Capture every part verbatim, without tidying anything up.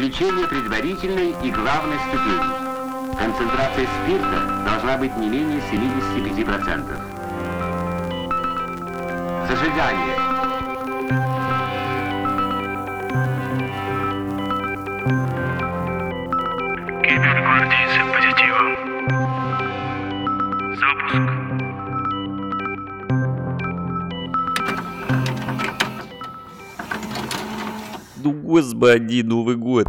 включение предварительной и главной ступени. Концентрация спирта должна быть не менее семидесяти пяти процентов. Зажигание. Господи, Новый год.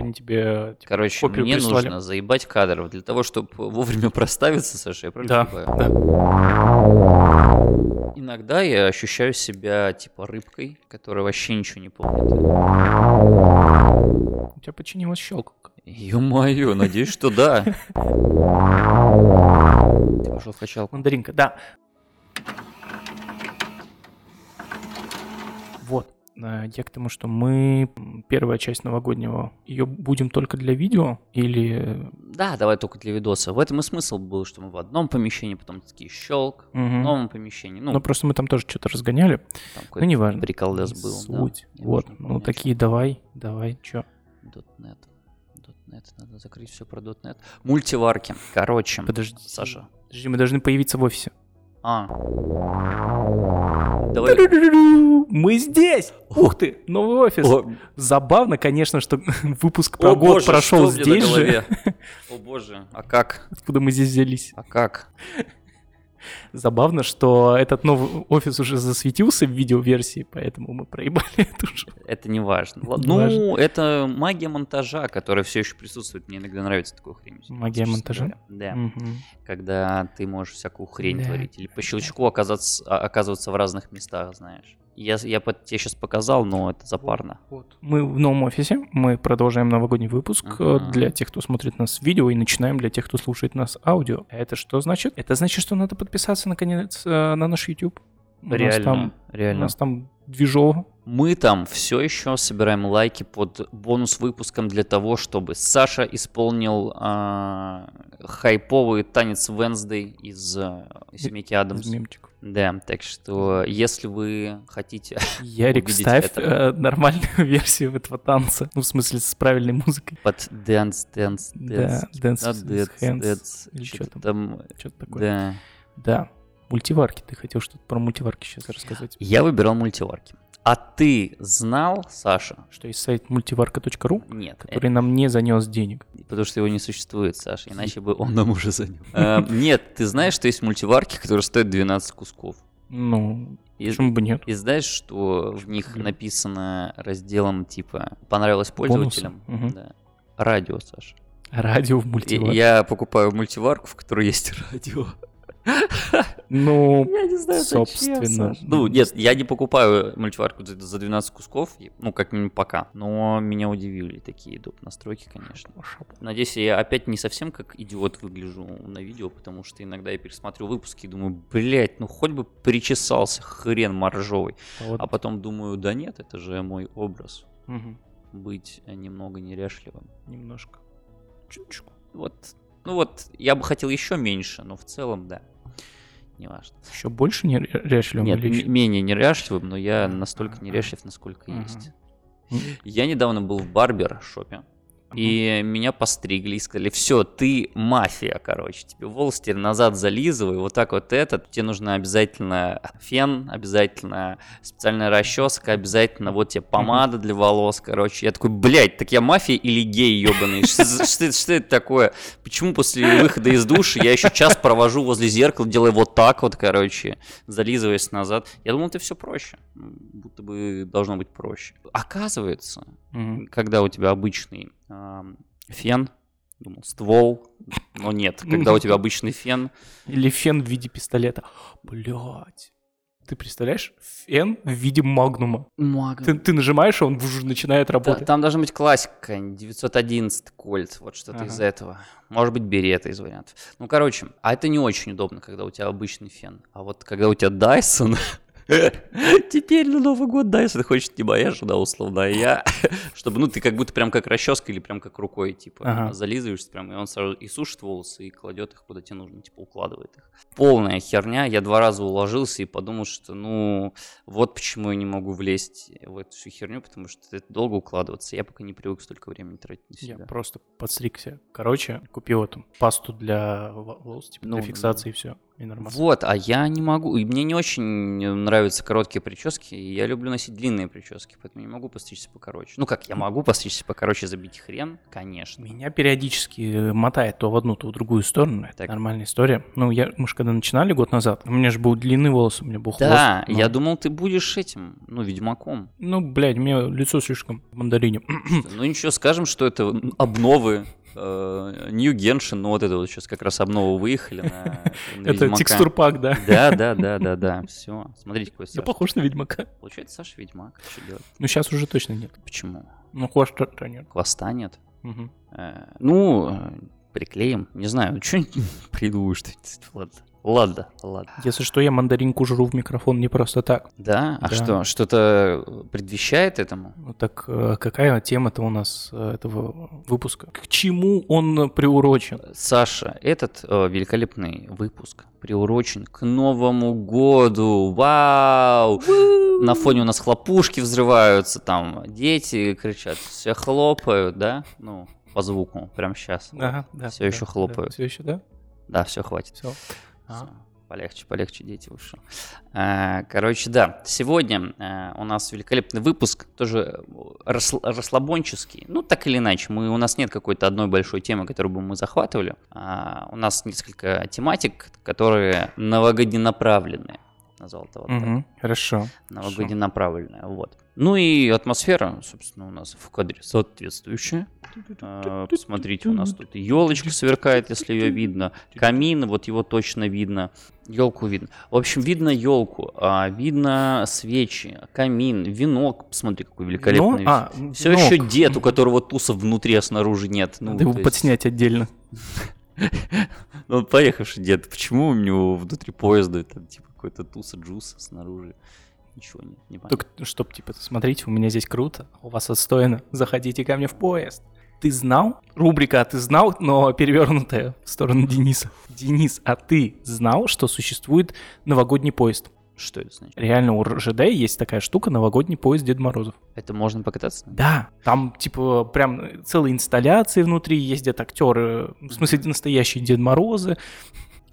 Они тебе, типа, короче, мне прислали. Нужно заебать кадров для того, чтобы вовремя проставиться, Саша, я правильно понимаю? Да. Иногда я ощущаю себя, типа, рыбкой, которая вообще ничего не помнит. У тебя починилась щелкалка. Ё-моё, надеюсь, что да. Ты пошел в качалку. Мандаринка, да. Вот. Я к тому, что мы первая часть новогоднего, ее будем только для видео или... Да, давай только для видоса. В этом и смысл был, что мы в одном помещении, потом такие щелк, угу. в новом помещении. Ну, но просто мы там тоже что-то разгоняли. Там ну, не важно. Приколдес был. Суть. Да, вот. Ну, такие давай, давай, чё? .нет. .нет. Надо закрыть все про .нет. Мультиварки. Короче, подожди, Саша. Подожди, мы должны появиться в офисе. А. Давай. Мы здесь! Ух ты! Новый офис! О. Забавно, конечно, что выпуск про О год боже, прошел здесь же. О боже, а как? Откуда мы здесь взялись? А как? Забавно, что этот новый офис уже засветился в видеоверсии, поэтому мы проебали это уже. Это не важно. Ну, важно. Это магия монтажа, которая все еще присутствует. Мне иногда нравится такую хрень. Магия монтажа? Да. Угу. Когда ты можешь всякую хрень да. творить. Или по щелчку оказаться, оказываться в разных местах, знаешь. Я, я тебе сейчас показал, но это запарно. Вот, вот. Мы в новом офисе, мы продолжаем новогодний выпуск uh-huh. для тех, кто смотрит нас видео, и начинаем для тех, кто слушает нас аудио. А это что значит? Это значит, что надо подписаться, наконец, на наш YouTube. Реально, у нас там, реально. У нас там движово. Мы там все еще собираем лайки под бонус-выпуском для того, чтобы Саша исполнил э, хайповый танец Венсдей из э, «Семейки Адамс». Да, так что, если вы хотите Ярик, ставь э, нормальную версию этого танца. Ну, в смысле, с правильной музыкой. Под «Dance, Dance, Dance». Да, «Dance, Dance, Dance». Или что-то там. Что-то такое. Да. Да. Мультиварки. Ты хотел что-то про мультиварки сейчас рассказать? Я выбирал мультиварки. А ты знал, Саша? Что есть сайт мультиварка точка ру, Нет, который это... нам не занес денег. Потому что его не существует, Саша, иначе бы он нам уже занес. Нет, ты знаешь, что есть мультиварки, которые стоят двенадцать кусков. Ну, почему бы нет? И знаешь, что в них написано разделом типа «понравилось пользователям»? Радио, Саша. Радио в мультиварке. Я покупаю мультиварку, в которой есть радио. Ну, я не знаю, собственно. Зачем, ну, нет, я не покупаю мультиварку за двенадцать кусков, ну, как минимум пока. Но меня удивили такие доп. Настройки, конечно. Надеюсь, я опять не совсем как идиот выгляжу на видео, потому что иногда я пересмотрю выпуски и думаю, блять, ну хоть бы причесался хрен моржовый. А, вот. а потом думаю, да нет, это же мой образ. Угу. Быть немного неряшливым. Немножко. Чуточку. Вот. Ну вот, я бы хотел еще меньше, но в целом, да. Неважно. Еще больше неряшливым? Нет, м- менее неряшливым, но я настолько неряшлив, насколько uh-huh. есть. Uh-huh. Я недавно был в барбершопе, uh-huh. и меня постригли и сказали, все, ты мафия, короче, тебе волосы теперь назад зализывай, вот так вот этот, тебе нужно обязательно фен, обязательно специальная расческа, обязательно вот тебе помада uh-huh. для волос, короче. Я такой, блядь, так я мафия или гей ебаный? Что это такое? Почему после выхода из душа я еще час провожу возле зеркала, делаю вот так вот, короче, зализываясь назад? Я думал, это все проще, будто бы должно быть проще. Оказывается, mm-hmm. когда у тебя обычный э, фен, думал, ствол, но нет, когда у тебя обычный фен... Или фен в виде пистолета. Блядь. Ты представляешь? Фен в виде магнума. Магнум. Ты, ты нажимаешь, и он уже начинает работать. Да, там должна быть классика, девятьсот одиннадцать кольт, вот что-то ага. из этого. Может быть, берета из вариантов. Ну, короче, а это не очень удобно, когда у тебя обычный фен. А вот когда у тебя Dyson... Теперь на Новый год Dyson хочет не моя жена, условно, а я. Чтобы, ну, ты как будто прям как расческа или прям как рукой, типа, ага. зализываешься прям, и он сразу и сушит волосы, и кладет их куда тебе нужно, типа, укладывает их. Полная херня. Я два раза уложился и подумал, что, ну, вот почему я не могу влезть в эту всю херню, потому что это долго укладываться. Я пока не привык столько времени тратить на себя. Я просто подстригся. Короче, купил эту пасту для волос, типа, ну, для фиксации, ну, и все. И вот, а я не могу, и мне не очень нравятся короткие прически, и я люблю носить длинные прически, поэтому не могу постричься покороче. Ну как, я могу постричься покороче, забить хрен, конечно. Меня периодически мотает то в одну, то в другую сторону, это так. Нормальная история. Ну, я, мы же когда начинали год назад, у меня же был длинный волос, у меня был хвост. Да, но... я думал, ты будешь этим, ну, ведьмаком. Ну, блядь, у меня лицо слишком в мандарине. Ну ничего, скажем, что это обновы. New Genshin, ну вот это вот сейчас как раз обнову выехали на, на Это текстурпак, да? Да, да, да, да, да, все, смотрите, какой Саша. Я похож на Ведьмака. Получается, Саша Ведьмак, что делать? Ну сейчас уже точно нет. Почему? Ну хвоста-то нет. Хвоста нет? Угу. Э, ну, приклеим, не знаю, что-нибудь придумаю, что-нибудь, ладно. Ладно, ладно. Если что, я мандаринку жру в микрофон не просто так. Да? А да. что, что-то предвещает этому? Ну так какая тема-то у нас этого выпуска? К чему он приурочен? Саша, этот о, великолепный выпуск приурочен к Новому году. Вау! На фоне у нас хлопушки взрываются, там дети кричат, все хлопают, да? Ну, по звуку, прям сейчас. Ага, да, все да, еще да, хлопают. Да, все еще, да? Да, все, хватит. Все. А? Полегче, полегче, дети, выше. Короче, да, сегодня у нас великолепный выпуск, тоже расслабонческий. Ну, так или иначе, мы, у нас нет какой-то одной большой темы, которую бы мы захватывали. У нас несколько тематик, которые новогодненаправленные. Назвал это вот так. Угу, хорошо. Новогодненаправленные, вот. Ну и атмосфера, собственно, у нас в кадре соответствующая. Посмотрите, у нас тут елочка сверкает, если ее видно. Камин, вот его точно видно. Елку видно. В общем, видно елку, видно свечи, камин, венок. Посмотри, какой великолепный. А, все венок. Еще дед, у которого туса внутри, а снаружи нет. Ну, надо его есть... подснять отдельно. Ну, поехавший дед. Почему у него внутри поезда это типа какой-то туса, джуса снаружи? Ничего нет, не понятно. Только, чтоб, типа, смотрите, у меня здесь круто, у вас отстойно, заходите ко мне в поезд. Ты знал? Рубрика «Ты знал?», но перевернутая в сторону Дениса. Денис, а ты знал, что существует новогодний поезд? Что это значит? Реально, у эр жэ дэ есть такая штука, новогодний поезд Дед Морозов. Это можно покататься? Да, там типа прям целые инсталляции внутри, ездят актеры, в смысле настоящие Дед Морозы.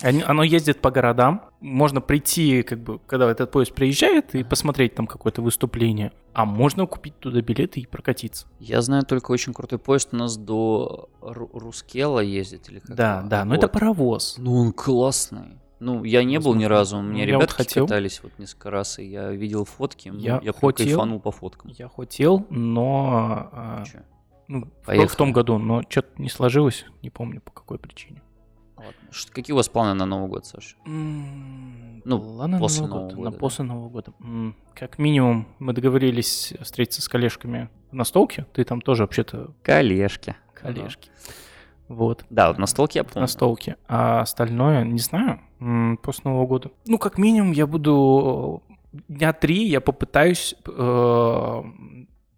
Они, оно ездит по городам, можно прийти, как бы, когда этот поезд приезжает, и посмотреть там какое-то выступление, а можно купить туда билеты и прокатиться. Я знаю только очень крутой поезд, у нас до Рускеала ездит или как-то. Да, да, но вот. Это паровоз. Ну он классный. Ну, я не был ни разу, у меня я ребятки вот катались вот несколько раз, и я видел фотки, я, ну, я хотел, кайфанул по фоткам. Я хотел, но ну, в, в том году, но что-то не сложилось, не помню по какой причине. Ладно. Какие у вас планы на Новый год, Саша? Mm, ну, планы после на Нового года. года на после Нового года. Mm, как минимум, мы договорились встретиться с коллежками в настолке. Ты там тоже вообще-то... Коллежки. Коллежки. Да. Вот. Да, вот настолки я помню. Настолки. А остальное, не знаю, mm, после Нового года. Ну, как минимум, я буду... Дня три я попытаюсь э,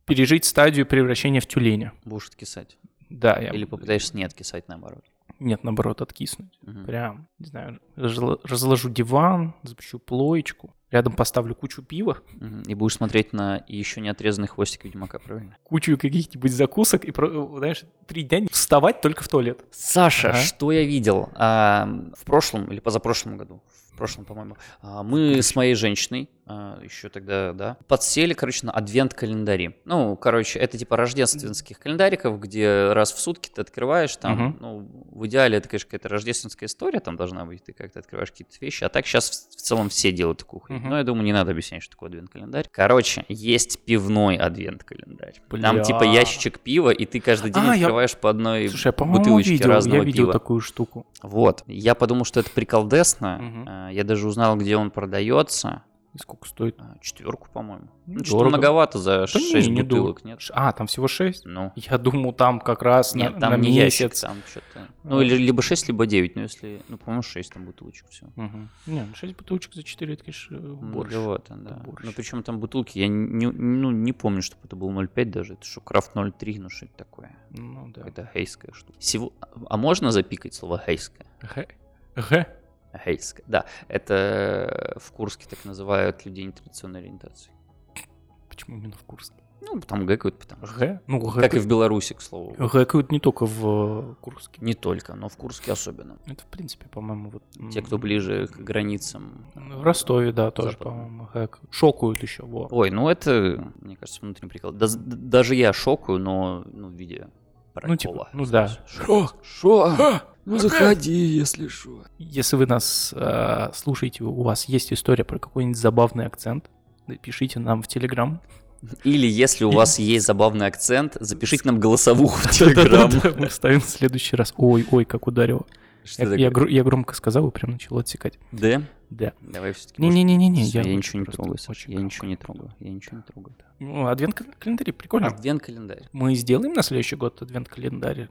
пережить стадию превращения в тюленя. Будешь откисать? Да. Я... Или попытаешься не откисать, наоборот. Нет, наоборот, откиснуть. Угу. Прям, не знаю, разложу диван, запущу плоечку, рядом поставлю кучу пива. Угу. И будешь смотреть на еще не отрезанный хвостик Ведьмака, правильно? Кучу каких-нибудь закусок и, знаешь, три дня вставать только в туалет. Саша, а? Что я видел? А, в прошлом или позапрошлом году, в прошлом, по-моему, мы с моей женщиной еще тогда, да, подсели, короче, на адвент-календари. Ну, короче, это типа рождественских календариков, где раз в сутки ты открываешь там, угу. ну, в идеале это, конечно, какая-то рождественская история там должна быть, ты как-то открываешь какие-то вещи, а так сейчас в целом все делают такую хуйню. Угу. Но я думаю, не надо объяснять, что такое адвент-календарь. Короче, есть пивной адвент-календарь. Бля. Там типа ящичек пива, и ты каждый день а, открываешь я... по одной Слушай, я, бутылочке видел, разного пива. Я видел пива. Такую штуку. Вот. Я подумал, что это приколдесно. Угу. Я даже узнал, где он продается. И сколько стоит? А, четверку, по-моему. Ну, что-то многовато за шесть да бутылок, нет? А, там всего шесть? Ну. Я думаю, там как раз нет, на, там на не месяц. Ящик, там что-то. Ну, или либо шесть, либо девять. Ну, если, ну, по-моему, шесть там бутылочек все. Угу. Не, шесть бутылочек за четыре, это, конечно, борщ. Многовато, да. Борщ. Ну, причем там бутылки, я не, ну, не помню, чтобы это был ноль пять даже. Это что, крафт ноль три, ну, что-то такое. Ну, да. Это хейская штука. Сего... А можно запикать слово хейская? Хэ? Хэ? Хейская, да. Это в Курске так называют людей нетрадиционной ориентации. Почему именно в Курске? Ну, там гэкают, потому что... Гэ? Ну, гэкают. Как и в Беларуси, к слову. Гэкают не только в Курске. Не только, но в Курске особенно. Это, в принципе, по-моему, вот... Те, кто ближе к границам. В Ростове, да, тоже, Запад. По-моему, гэкают. Шокуют еще. Во. Ой, ну это, мне кажется, внутренний прикол. Даже я шокую, но, ну, в виде прокола. Ну, типа, ну да. Шо? Шо? Ну, заходи, если что. Если вы нас э, слушаете, у вас есть история про какой-нибудь забавный акцент, пишите нам в Telegram. Или если у вас есть забавный акцент, запишите нам голосовуху в Telegram. Мы вставим в следующий раз. Ой, ой, как ударило. Я громко сказал и прям начал отсекать. Да? Да. Давай все-таки. Не-не-не-не. Я ничего не трогаю. Я ничего не трогаю. Я ничего не трогаю. Ну, адвент-календарь, прикольно. Адвент-календарь. Мы сделаем на следующий год адвент-календарь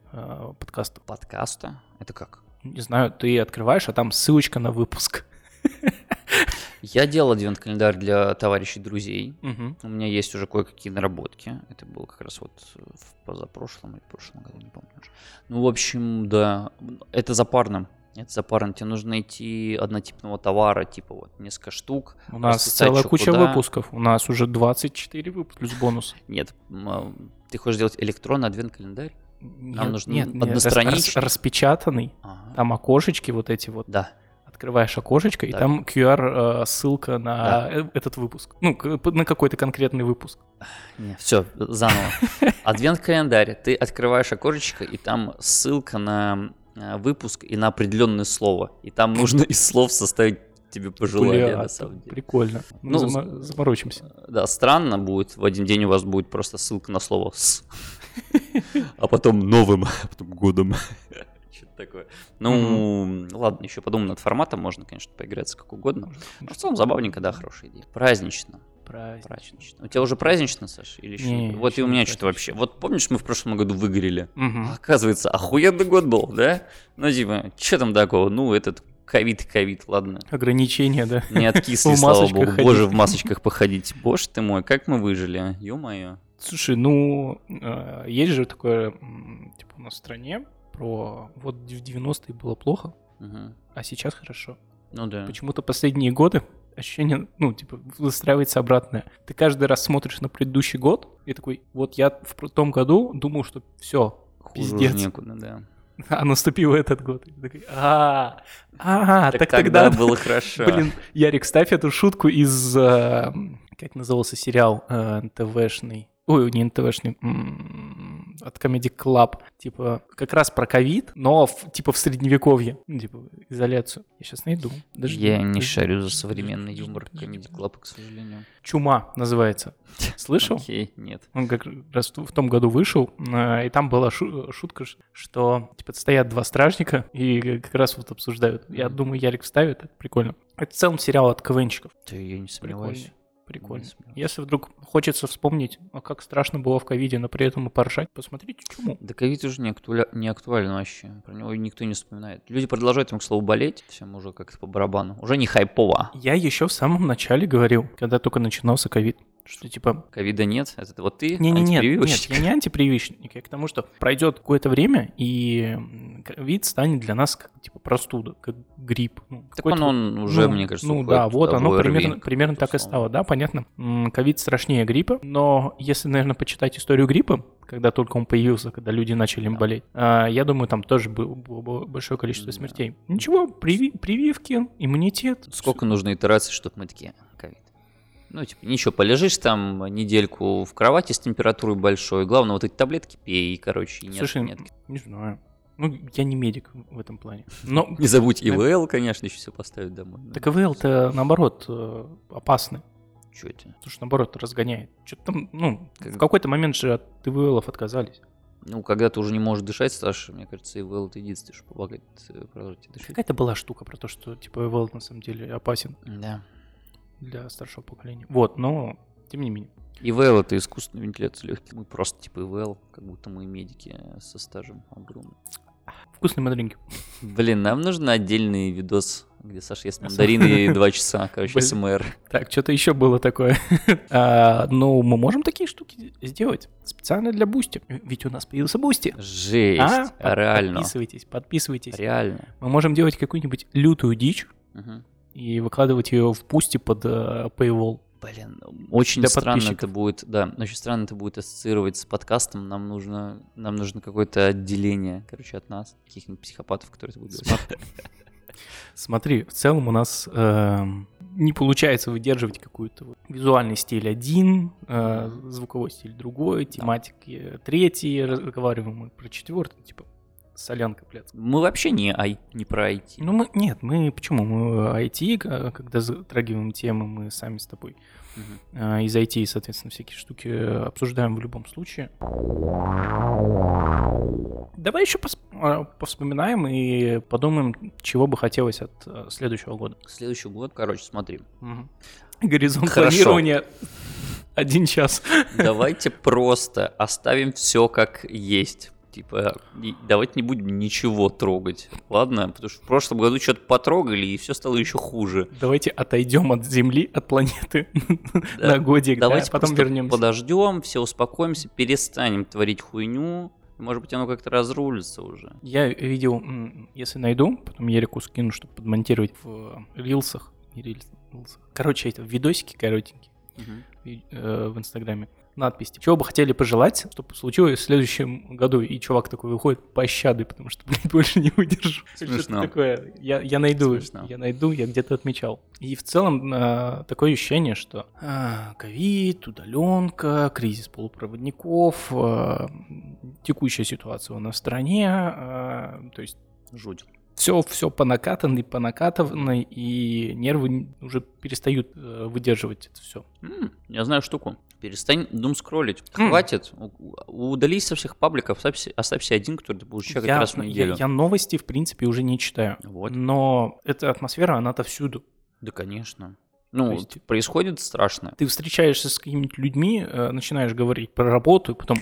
подкаста. Подкаста? Это как? Не знаю, ты открываешь, а там ссылочка на выпуск. Я делал адвент-календарь для товарищей друзей. Угу. У меня есть уже кое-какие наработки. Это было как раз вот в позапрошлом или в прошлом году, не помню уже. Ну, в общем, да, это запарно. Это запарно. Тебе нужно найти однотипного товара, типа вот несколько штук. У нас целая куча куда. Выпусков. У нас уже двадцать четыре выпуска плюс бонус. Нет, ты хочешь делать электронный адвент-календарь? Нам нужен одностраничный. Распечатанный. Ага. Там окошечки вот эти вот. Да. Открываешь окошечко, так. И там ку ар-ссылка на да. этот выпуск. Ну, на какой-то конкретный выпуск. Нет, все, заново. Адвент-календарь. Ты открываешь окошечко, и там ссылка на выпуск и на определенное слово. И там нужно из слов составить тебе пожелание, на самом деле. Прикольно. Мы ну, зам... заморочимся. Да, странно будет. В один день у вас будет просто ссылка на слово «с», а потом «новым», а потом «годом». Что-то такое. Ну, mm-hmm. ладно, еще подумаем над форматом. Можно, конечно, поиграться как угодно. Но в целом забавненько, да, хорошая идея. Празднично. Празднично. Празднично. У тебя уже празднично, Саш? Или еще не, вот еще и у меня что-то вообще. Вот помнишь, мы в прошлом году выгорели? Mm-hmm. Оказывается, охуенный год был, да? Ну, типа, что там такого? Ну, этот ковид и ковид, ладно. Ограничения, да? Не откисли, слава богу. Ходить. Боже, в масочках походить. Боже ты мой, как мы выжили, ё-моё. Слушай, ну, есть же такое, типа, у нас в стране, про вот в девяностые было плохо, угу. а сейчас хорошо. Ну да. Почему-то последние годы ощущение, ну, типа, выстраивается обратное. Ты каждый раз смотришь на предыдущий год и такой, вот я в том году думал, что все, пиздец. Некуда, да. А наступил этот год. И такой, а, а, так, так тогда, тогда было хорошо. Блин, Ярик, ставь эту шутку из, как назывался сериал эн тэ вэ-шный. Ой, не эн тэ вэ-шный, от Comedy Club. Типа, как раз про ковид, но в, типа в средневековье. Типа, изоляцию. Я сейчас найду. Даже Я не шарю за современный юмор Comedy Club, к сожалению. «Чума» называется. Слышал? Окей, нет. Он как раз в том году вышел, и там была шутка, что типа стоят два стражника и как раз вот обсуждают. Я думаю, Ярик вставит, это прикольно. Это в целом сериал от КВНщиков. Да я не сомневаюсь. Прикольно. Если вдруг хочется вспомнить, а как страшно было в ковиде, но при этом и поржать, посмотрите, чему. Да ковид уже не, актуаля... не актуален вообще, про него никто не вспоминает. Люди продолжают, им, к слову, болеть, всем уже как-то по барабану, уже не хайпово. Я еще в самом начале говорил, когда только начинался ковид, что типа... Ковида нет, это вот ты не, не, антипрививочник? Нет, я не антипрививочник, я к тому, что пройдет какое-то время, и ковид станет для нас как типа простуда, как грипп. Ну, так он, он уже, ну, мне кажется, ну да, вот оно эр ви, примерно, примерно так и стало, да, понятно. Ковид страшнее гриппа, но если, наверное, почитать историю гриппа, когда только он появился, когда люди начали им болеть, да. Я думаю, там тоже было большое количество да. смертей. Ничего, приви- прививки, иммунитет. Сколько все. Нужно итераций, чтобы мы такие ковид? Ну, типа, ничего, полежишь там недельку в кровати с температурой большой, главное, вот эти таблетки пей, короче, и нет. Слушай, нет. не знаю. Ну, я не медик в этом плане. Но... Не забудь и вэ эл, конечно, еще все поставить домой. Так и вэ эл-то, наоборот, опасный. Че это? Потому что, наоборот, разгоняет. Что-то там, ну, как... в какой-то момент же от и вэ эл-ов отказались. Ну, когда ты уже не можешь дышать, Саша, мне кажется, и вэ эл это единственное, что помогает продолжать дышать. Какая-то была штука про то, что, типа, и вэ эл на самом деле опасен. Да. для старшего поколения. Вот, но тем не менее. ИВЛ — это искусственная вентиляция легких. Мы просто типа ИВЛ, как будто мы медики со стажем огромным. Вкусные мандаринки. Блин, нам нужен отдельный видос, где Саша ест мандарины два часа, короче, СМР. Так, что-то еще было такое. Ну, мы можем такие штуки сделать специально для Бусти. Ведь у нас появился Бусти. Жесть, реально. Подписывайтесь, подписывайтесь. Реально. Мы можем делать какую-нибудь лютую дичь и выкладывать ее в Бусти под Paywall. Блин, очень странно это будет, да, очень странно это будет ассоциировать с подкастом. Нам нужно, нам нужно какое-то отделение, короче, от нас, каких-нибудь психопатов, которые это будут делать. Смотри, в целом у нас э, не получается выдерживать какой-то вот визуальный стиль один, э, звуковой стиль другой, тематики третий, разговариваем мы про четвертый, типа солянка, блядь. Мы вообще не, ай, не про ай ти. Ну, мы, нет, мы почему? Мы ай ти, когда затрагиваем темы, мы сами с тобой угу. э, из ай ти, соответственно, всякие штуки обсуждаем в любом случае. Давай еще пос- повспоминаем и подумаем, чего бы хотелось от следующего года. Следующий год, короче, смотри. Угу. Горизонт планирования один час. Давайте просто оставим все как есть. Типа, давайте не будем ничего трогать, ладно? Потому что в прошлом году что-то потрогали, и все стало еще хуже. Давайте отойдем от Земли, от планеты да. на годик, давайте да? Потом вернемся. Подождем, все успокоимся, перестанем творить хуйню. Может быть, оно как-то разрулится уже. Я видел, если найду, потом Ярику скину, чтобы подмонтировать в рилсах. Короче, это видосики коротенькие угу. в Инстаграме. Надпись. Чего бы хотели пожелать, чтобы случилось в следующем году? И чувак такой выходит пощады, потому что, блин, больше не выдержу. Смешно. Что-то такое. Я, я найду. Смешно. Я найду, я где-то отмечал. И в целом э, такое ощущение, что э, ковид, удаленка, кризис полупроводников, э, текущая ситуация у нас в стране. Э, то есть жуть. Все, все понакатано, понакатано, и нервы уже перестают э, выдерживать это все. Mm, я знаю штуку. Перестань дум скроллить. Mm. Хватит. У- удались со всех пабликов, оставься, оставься один, который ты будешь чекать я, раз в неделю. Я, я новости, в принципе, уже не читаю. Вот. Но эта атмосфера, она отовсюду. Да, конечно. Ну, есть, происходит страшно. Ты встречаешься с какими-нибудь людьми, э, начинаешь говорить про работу, и потом...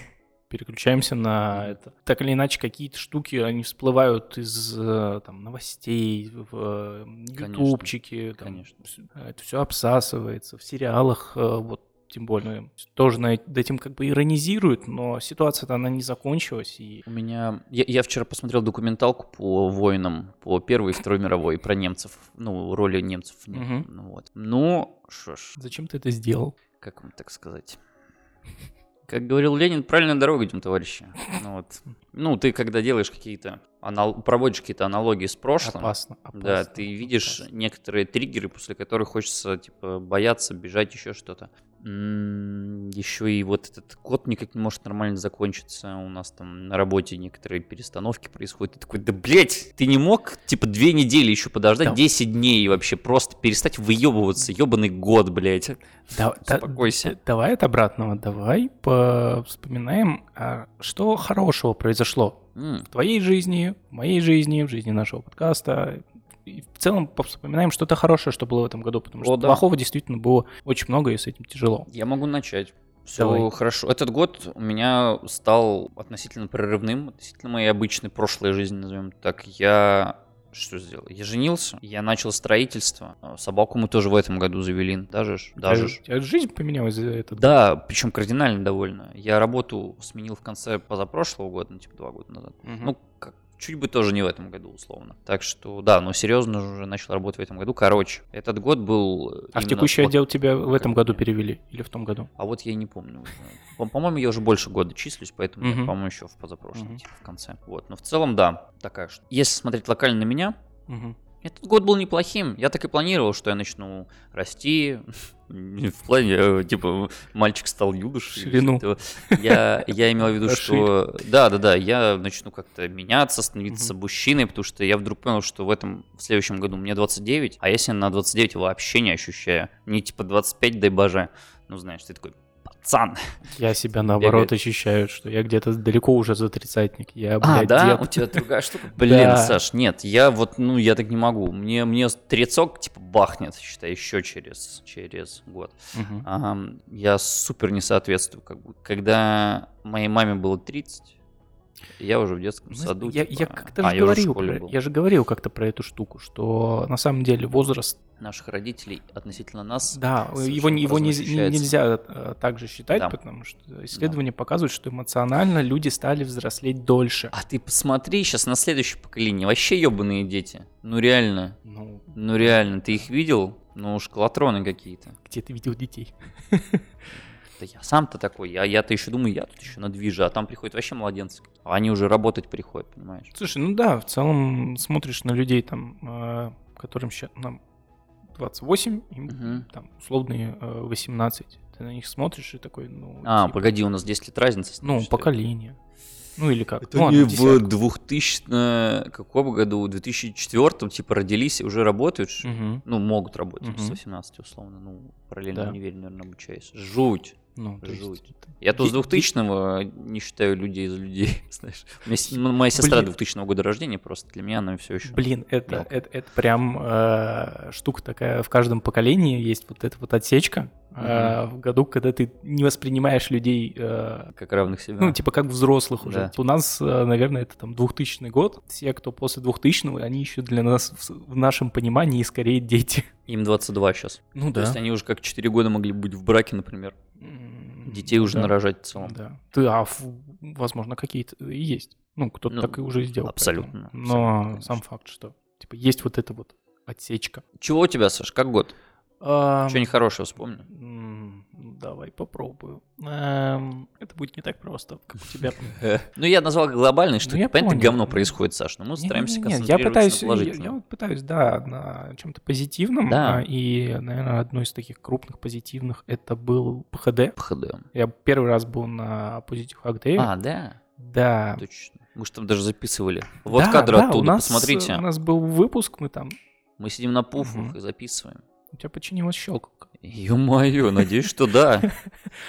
переключаемся на это. Так или иначе, какие-то штуки, они всплывают из там, новостей, в ютубчике. Конечно. Там, это все обсасывается. В сериалах, вот, тем более, тоже над этим как бы иронизируют, но ситуация-то, она не закончилась. И... У меня... Я, я вчера посмотрел документалку по войнам, по Первой и Второй мировой, про немцев. Ну, роли немцев. Угу. Ну, вот. Ну, шо ж. Зачем ты это сделал? Как вам так сказать? Как говорил Ленин, правильная дорога идем, товарищи. Ну, вот. Ну, ты когда делаешь какие-то, анал... проводишь какие-то аналогии с прошлым, опасно, опасно, да, ты опасно. Видишь некоторые триггеры, после которых хочется, типа, бояться, бежать, еще что-то. М-м-м, еще и вот этот год никак не может нормально закончиться. У нас там на работе некоторые перестановки происходят. Ты такой, да, блять, ты не мог, типа, две недели еще подождать, да. десять дней вообще, просто перестать выебываться, ебаный год, блять. Да, успокойся. Да, давай от обратного, давай вспоминаем, что хорошего произошло mm. в твоей жизни, в моей жизни, в жизни нашего подкаста. И в целом вспоминаем что-то хорошее, что было в этом году, потому О, что да. плохого действительно было очень много, и с этим тяжело. Я могу начать. Все Давай. Хорошо. Этот год у меня стал относительно прорывным, относительно моей обычной прошлой жизни, назовем так. Я... Что сделал? Я женился, я начал строительство. Собаку мы тоже в этом году завели. Даже, даже. Жизнь поменялась за это. Да, причем кардинально довольно. Я работу сменил в конце позапрошлого года, ну, типа два года назад. Угу. Ну, как, чуть бы тоже не в этом году, условно. Так что, да, но серьезно уже начал работать в этом году. Короче, этот год был... А в текущий отдел тебя в этом году перевели? Или в том году? А вот я не помню. По-моему, я уже больше года числюсь, поэтому, mm-hmm. я, по-моему, еще в позапрошлом, mm-hmm. типа, в конце. Вот, но в целом, да, такая штука. Если смотреть локально на меня, mm-hmm. этот год был неплохим. Я так и планировал, что я начну расти... В плане, типа, мальчик стал юношей. Ширину. Я, я имел в виду, что... Да-да-да, я начну как-то меняться, становиться угу. мужчиной, потому что я вдруг понял, что в этом, в следующем году мне двадцать девять, а я себя на двадцать девять вообще не ощущаю. Мне, типа, двадцать пять, дай боже. Ну, знаешь, ты такой... пацан. Я себя наоборот я... ощущаю, что я где-то далеко уже за тридцатник. Я, блядь, а, да? Дед. У тебя другая штука? Блин, Саш, нет, я вот, ну, я так не могу. Мне, мне тридцок, типа, бахнет, считай, еще через, через год. Угу. Ага, я супер не соответствую. Как бы. Когда моей маме было тридцать, я уже в детском саду. Я, типа... я как-то а, же я говорил, про... я же говорил как-то про эту штуку, что на самом деле возраст наших родителей относительно нас, да, его, его не, нельзя также считать, да. Потому что исследования да. показывают, что эмоционально люди стали взрослеть дольше. А ты посмотри сейчас на следующее поколение, вообще ебаные дети, ну реально, ну, ну реально, ты их видел, ну уж колотроны какие-то. Где ты видел детей? Да я сам-то такой, я, я-то еще думаю, я тут еще надвижу, а там приходят вообще младенцы. Они уже работать приходят, понимаешь? Слушай, ну да, в целом смотришь на людей, там, э, которым сейчас нам двадцать восемь, им угу. там условные э, восемнадцать. Ты на них смотришь и такой, ну... А, типа, погоди, у нас десять лет разница. Ну, поколение. Ну или как? Это ну, они в двухтысячном каком году, в две тысячи четвёртом типа родились, уже работают, угу. ну могут работать угу. с восемнадцати условно, ну параллельно да. в универе, наверное, обучаясь. Жуть. Ну, то жуть. Есть, я то с двухтысячного не считаю людей за людей, знаешь. Моя сестра двухтысячного года рождения, просто для меня она все еще... Блин, это, это, это прям э, штука такая, в каждом поколении есть вот эта вот отсечка mm-hmm. э, в году, когда ты не воспринимаешь людей... Э, как равных себе. Ну, типа как взрослых уже. Да. У нас, наверное, это там двухтысячный год. Все, кто после двухтысячного, они еще для нас в нашем понимании скорее дети. Им двадцать два сейчас. Ну то да. То есть они уже как четыре года могли быть в браке, например. Детей уже да. нарожать в целом. Да. Да, возможно, какие-то и есть. Ну, кто-то ну, так и уже сделал. Абсолютно. Поэтому. Но абсолютно, сам факт, что типа есть вот эта вот отсечка. Чего у тебя, Саш, как год? А... Что-нибудь хорошее вспомни. Давай попробую. Это будет не так просто, как у тебя. Ну, я назвал глобальные штуки. Понятно, говно происходит, Саш, но мы стараемся концентрироваться на положительном. Я пытаюсь, да, на чем-то позитивном. И, наверное, одно из таких крупных позитивных — это был ПХД. ПХД. Я первый раз был на Positive Hack Day. А, да? Да. Точно. Мы же там даже записывали. Вот кадры оттуда, посмотрите. У нас был выпуск, мы там... Мы сидим на пуфах и записываем. У тебя починилась щелкалка. Ё-моё, надеюсь, что да.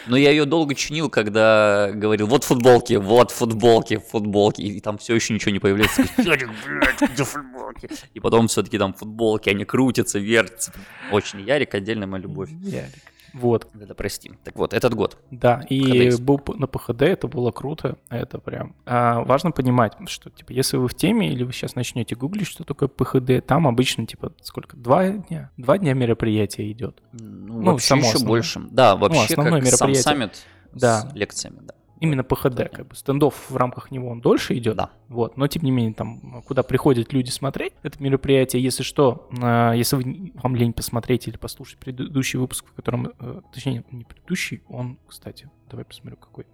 Но я ее долго чинил, когда говорил, вот футболки, вот футболки, футболки. И там все еще ничего не появляется. Ярик, блядь, где футболки? И потом все-таки там футболки, они крутятся, вертятся. Очень Ярик, отдельная моя любовь. Ярик. Вот. Да-да, прости. Так вот, этот год. Да, и был на ПХД, это было круто, это прям. А, важно понимать, что, типа, если вы в теме или вы сейчас начнете гуглить, что такое ПХД, там обычно, типа, сколько, два дня? Два дня мероприятия идет. Ну, ну вообще само еще основное. Больше. Да, вообще ну, как сам саммит да. с лекциями, да. Именно ПХД, как бы стендов в рамках него он дольше идет, да. Вот, но тем не менее там, куда приходят люди смотреть это мероприятие, если что, э, если вы, вам лень посмотреть или послушать предыдущий выпуск, в котором, э, точнее, не предыдущий, он, кстати, давай посмотрю какой,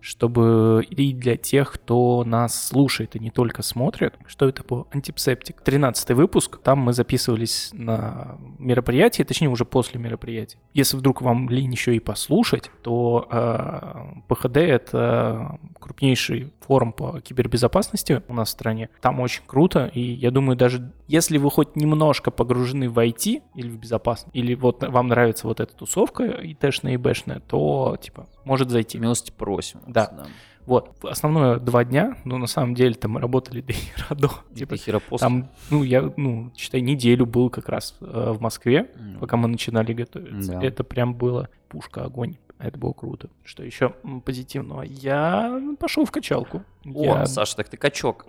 чтобы и для тех, кто нас слушает и не только смотрит, что это по антисептик, тринадцатый выпуск, там мы записывались на мероприятие, точнее уже после мероприятия. Если вдруг вам лень еще и послушать, то э, ПХД это Это крупнейший форум по кибербезопасности у нас в стране. Там очень круто, и я думаю, даже если вы хоть немножко погружены в ай ти или в безопасность, или вот вам нравится вот эта тусовка ай ти-шная и бэ-шная, то, типа, может зайти. Милости просим. Да. Да. Вот, основное два дня, но на самом деле там мы работали до хера до. Типа, там, ну, я, ну, считай, неделю был как раз э, в Москве, mm. пока мы начинали готовиться. Yeah. Это прям было пушка, огонь. Это было круто. Что еще позитивного? Я пошел в качалку. О, я... Саша, так ты качок.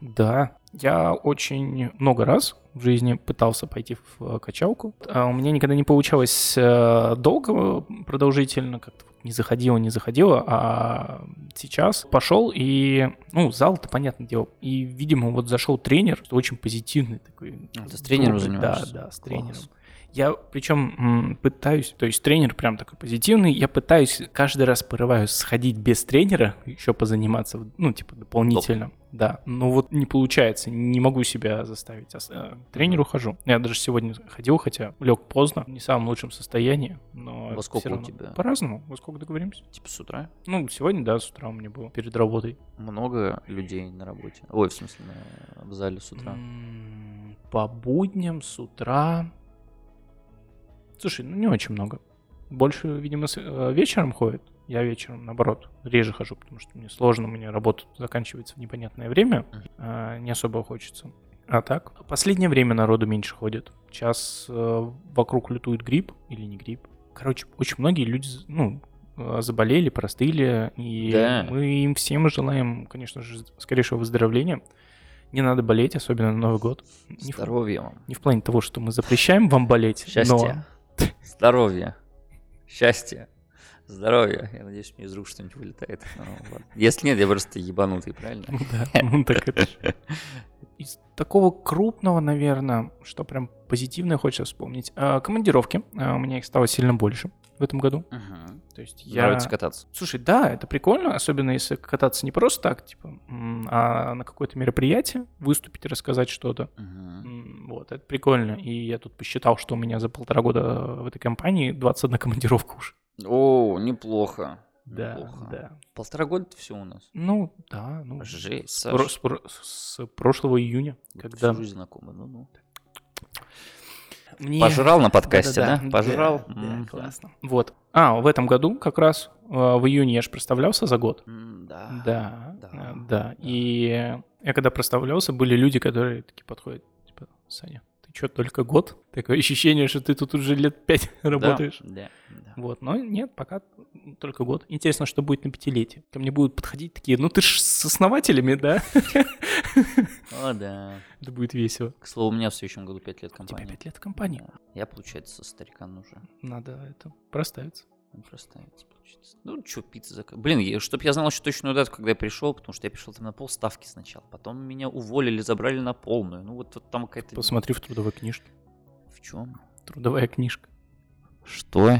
Да. Я очень много раз в жизни пытался пойти в качалку. А у меня никогда не получалось долго, продолжительно, как-то не заходило, не заходило, а сейчас пошел и, ну, зал-то, понятное дело, и, видимо, вот зашел тренер, что очень позитивный такой. А, ты с тренером занимаешься? Да, да, с тренером. Класс. Я причем пытаюсь, то есть тренер прям такой позитивный, я пытаюсь, каждый раз порываюсь сходить без тренера, еще позаниматься, ну, типа, дополнительно. Топ. Да, но вот не получается, не могу себя заставить. А тренеру хожу. Я даже сегодня ходил, хотя лег поздно, не в самом лучшем состоянии, но... Во сколько у тебя? По-разному, во сколько договоримся. Типа с утра? Ну, сегодня, да, с утра у меня было, перед работой. Много людей на работе? Ой, в смысле, на... в зале с утра? По будням с утра... Слушай, ну не очень много. больше, видимо, вечером ходит. Я вечером, наоборот, реже хожу, потому что мне сложно, у меня работа заканчивается в непонятное время, а не особо хочется. А так? Последнее время народу меньше ходит. Сейчас э, вокруг лютует грипп или не грипп. Короче, очень многие люди, ну, заболели, простыли, и да. мы им всем желаем, конечно же, скорейшего выздоровления. Не надо болеть, особенно на Новый год. Здоровья вам. Не в плане того, что мы запрещаем вам болеть, Счастья. но... Здоровья. Счастья. Здоровья. Я надеюсь, мне из рук что-нибудь вылетает. Если нет, я просто ебанутый, правильно? Да, ну так это же. Из такого крупного, наверное, что прям позитивное хочется вспомнить. Командировки. У меня их стало сильно больше в этом году. Угу. То есть я... Нравится кататься. Слушай, да, это прикольно, особенно если кататься не просто так, типа, а на какое-то мероприятие выступить, рассказать что-то. Угу. Вот, это прикольно. И я тут посчитал, что у меня за полтора года в этой компании двадцать одна командировка уже. О, неплохо. Да, неплохо. да. Полтора года-то все у нас. Ну, да. Ну, Жесть, с, про, с, с прошлого июня. Вот когда... Всю жизнь знакомы, ну-ну. Мне... Пожрал на подкасте, да? да, да. Пожрал. Да, м-м, да, классно. Вот. А, в этом году как раз в июне я же проставлялся за год. М, да, да, да, да, да. И я когда проставлялся, были люди, которые такие подходят, типа, Саня, что, только год? Такое ощущение, что ты тут уже лет пять работаешь. Да, да, да. Вот, но нет, пока только год. Интересно, что будет на пятилетие. Ко мне будут подходить такие, ну ты ж с основателями, да? О, да. Это будет весело. К слову, у меня в следующем году пять лет компании. У тебя пять лет компании? Я, получается, старикан уже. Надо это проставиться. Проставиться, получается. Ну, что, пицца заказывать? Блин, чтоб я знал еще точную дату, когда я пришел, потому что я пришел там на полставки сначала, потом меня уволили, забрали на полную. Ну, вот, вот там какая-то... Посмотри в трудовой книжке. В чем? Трудовая книжка. Что?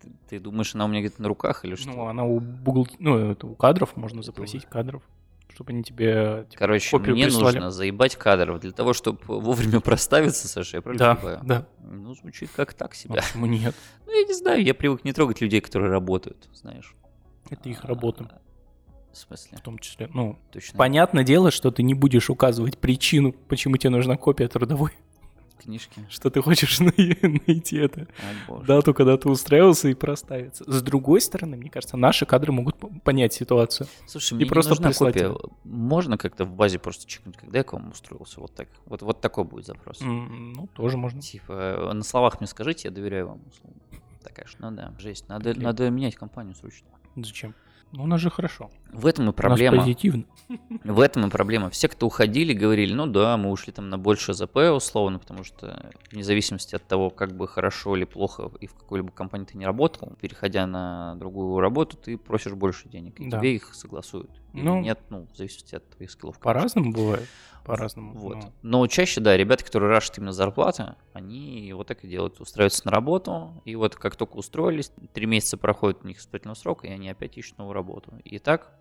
Ты, ты думаешь, она у меня где-то на руках или что? Ну, она у бухгалтера... Ну, это у кадров, можно запросить кадров, чтобы они тебе типа, короче, копию мне прислали. Нужно заебать кадров для того, чтобы вовремя проставиться, Саша, я правильно понимаю? Да, да. Ну, звучит как так себя. Почему нет? Ну, я не знаю, я привык не трогать людей, которые работают, знаешь. Это их работа. В смысле? В том числе. Ну, точно. Понятное дело, что ты не будешь указывать причину, почему тебе нужна копия трудовой. Книжки. Что ты хочешь найти это. О, дату, когда ты устраивался и проставиться. С другой стороны, мне кажется, наши кадры могут понять ситуацию. Слушай, и мне просто не нужна копия. Можно как-то в базе просто чекнуть, когда я к вам устроился? Вот так. Вот, вот такой будет запрос. Mm, ну, тоже можно. Типа, на словах мне скажите, я доверяю вам. Такая же, ну да, жесть. Надо, надо менять компанию срочно. Зачем? Ну, у нас же хорошо. В этом и проблема. У нас позитивно. В этом и проблема. Все, кто уходили, говорили, ну да, мы ушли там на больше ЗП условно, потому что вне зависимости от того, как бы хорошо или плохо и в какой-либо компании ты не работал, переходя на другую работу, ты просишь больше денег, и да. тебе их согласуют. Ну, нет, ну, в зависимости от твоих скиллов. По-разному бывает. По-разному. Вот. Но... но чаще, да, ребята, которые рашат именно зарплаты, они вот так и делают. Устраиваются на работу, и вот как только устроились, три месяца проходит у них испытательного срока, и они опять ищут новую работу. И так,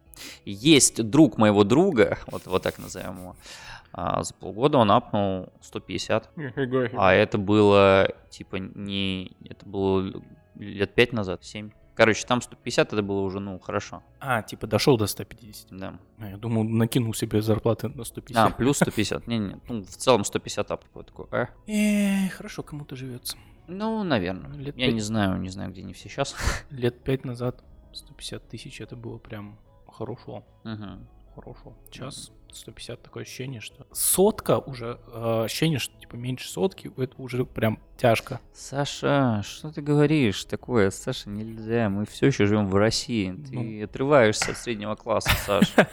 есть друг моего друга, вот, вот так назовем его, а за полгода он апнул сто пятьдесят. А это было, типа, не... Это было лет пять назад, семь. Короче, там сто пятьдесят, это было уже, ну, хорошо. А, типа дошел до сто пятьдесят. Да. Я думал, накинул себе зарплаты на сто пятьдесят. А, плюс сто пятьдесят. Не-не, ну, в целом сто пятьдесят ап. Эээ, хорошо, кому-то живется. Ну, наверное. Я не знаю, не знаю, где они все сейчас. Лет пять назад сто пятьдесят тысяч, это было прям хорошо. Хорошо. Сейчас сто пятьдесят, такое ощущение, что... Сотка уже, ощущение, что, типа, меньше сотки, это уже прям... Тяжко. Саша, что ты говоришь такое? Саша, нельзя. Мы все еще живем в России. Ты ну. отрываешься от среднего класса, Саша.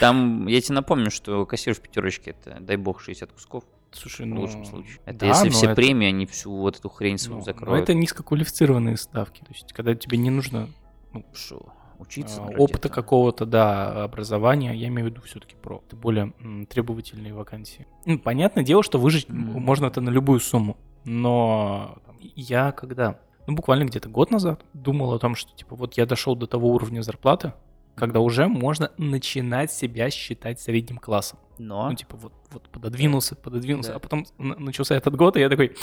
Там, я тебе напомню, что кассир в пятерочке, это, дай бог, шестьдесят кусков. Слушай, ну... В лучшем случае. Это да, если все это... премии, они всю вот эту хрень свою ну, закроют. Но это низкоквалифицированные ставки. То есть, когда тебе не нужно... Ну, шо? Учиться, а, опыта какого-то, да, образования, я имею в виду все-таки про более м, требовательные вакансии. Ну, понятное дело, что выжить mm. можно это на любую сумму, но я когда, ну, буквально где-то год назад думал о том, что, типа, вот я дошел до того уровня зарплаты, когда уже можно начинать себя считать средним классом. Но? Ну, типа, вот, вот пододвинулся, пододвинулся, да. а потом начался этот год, и я такой...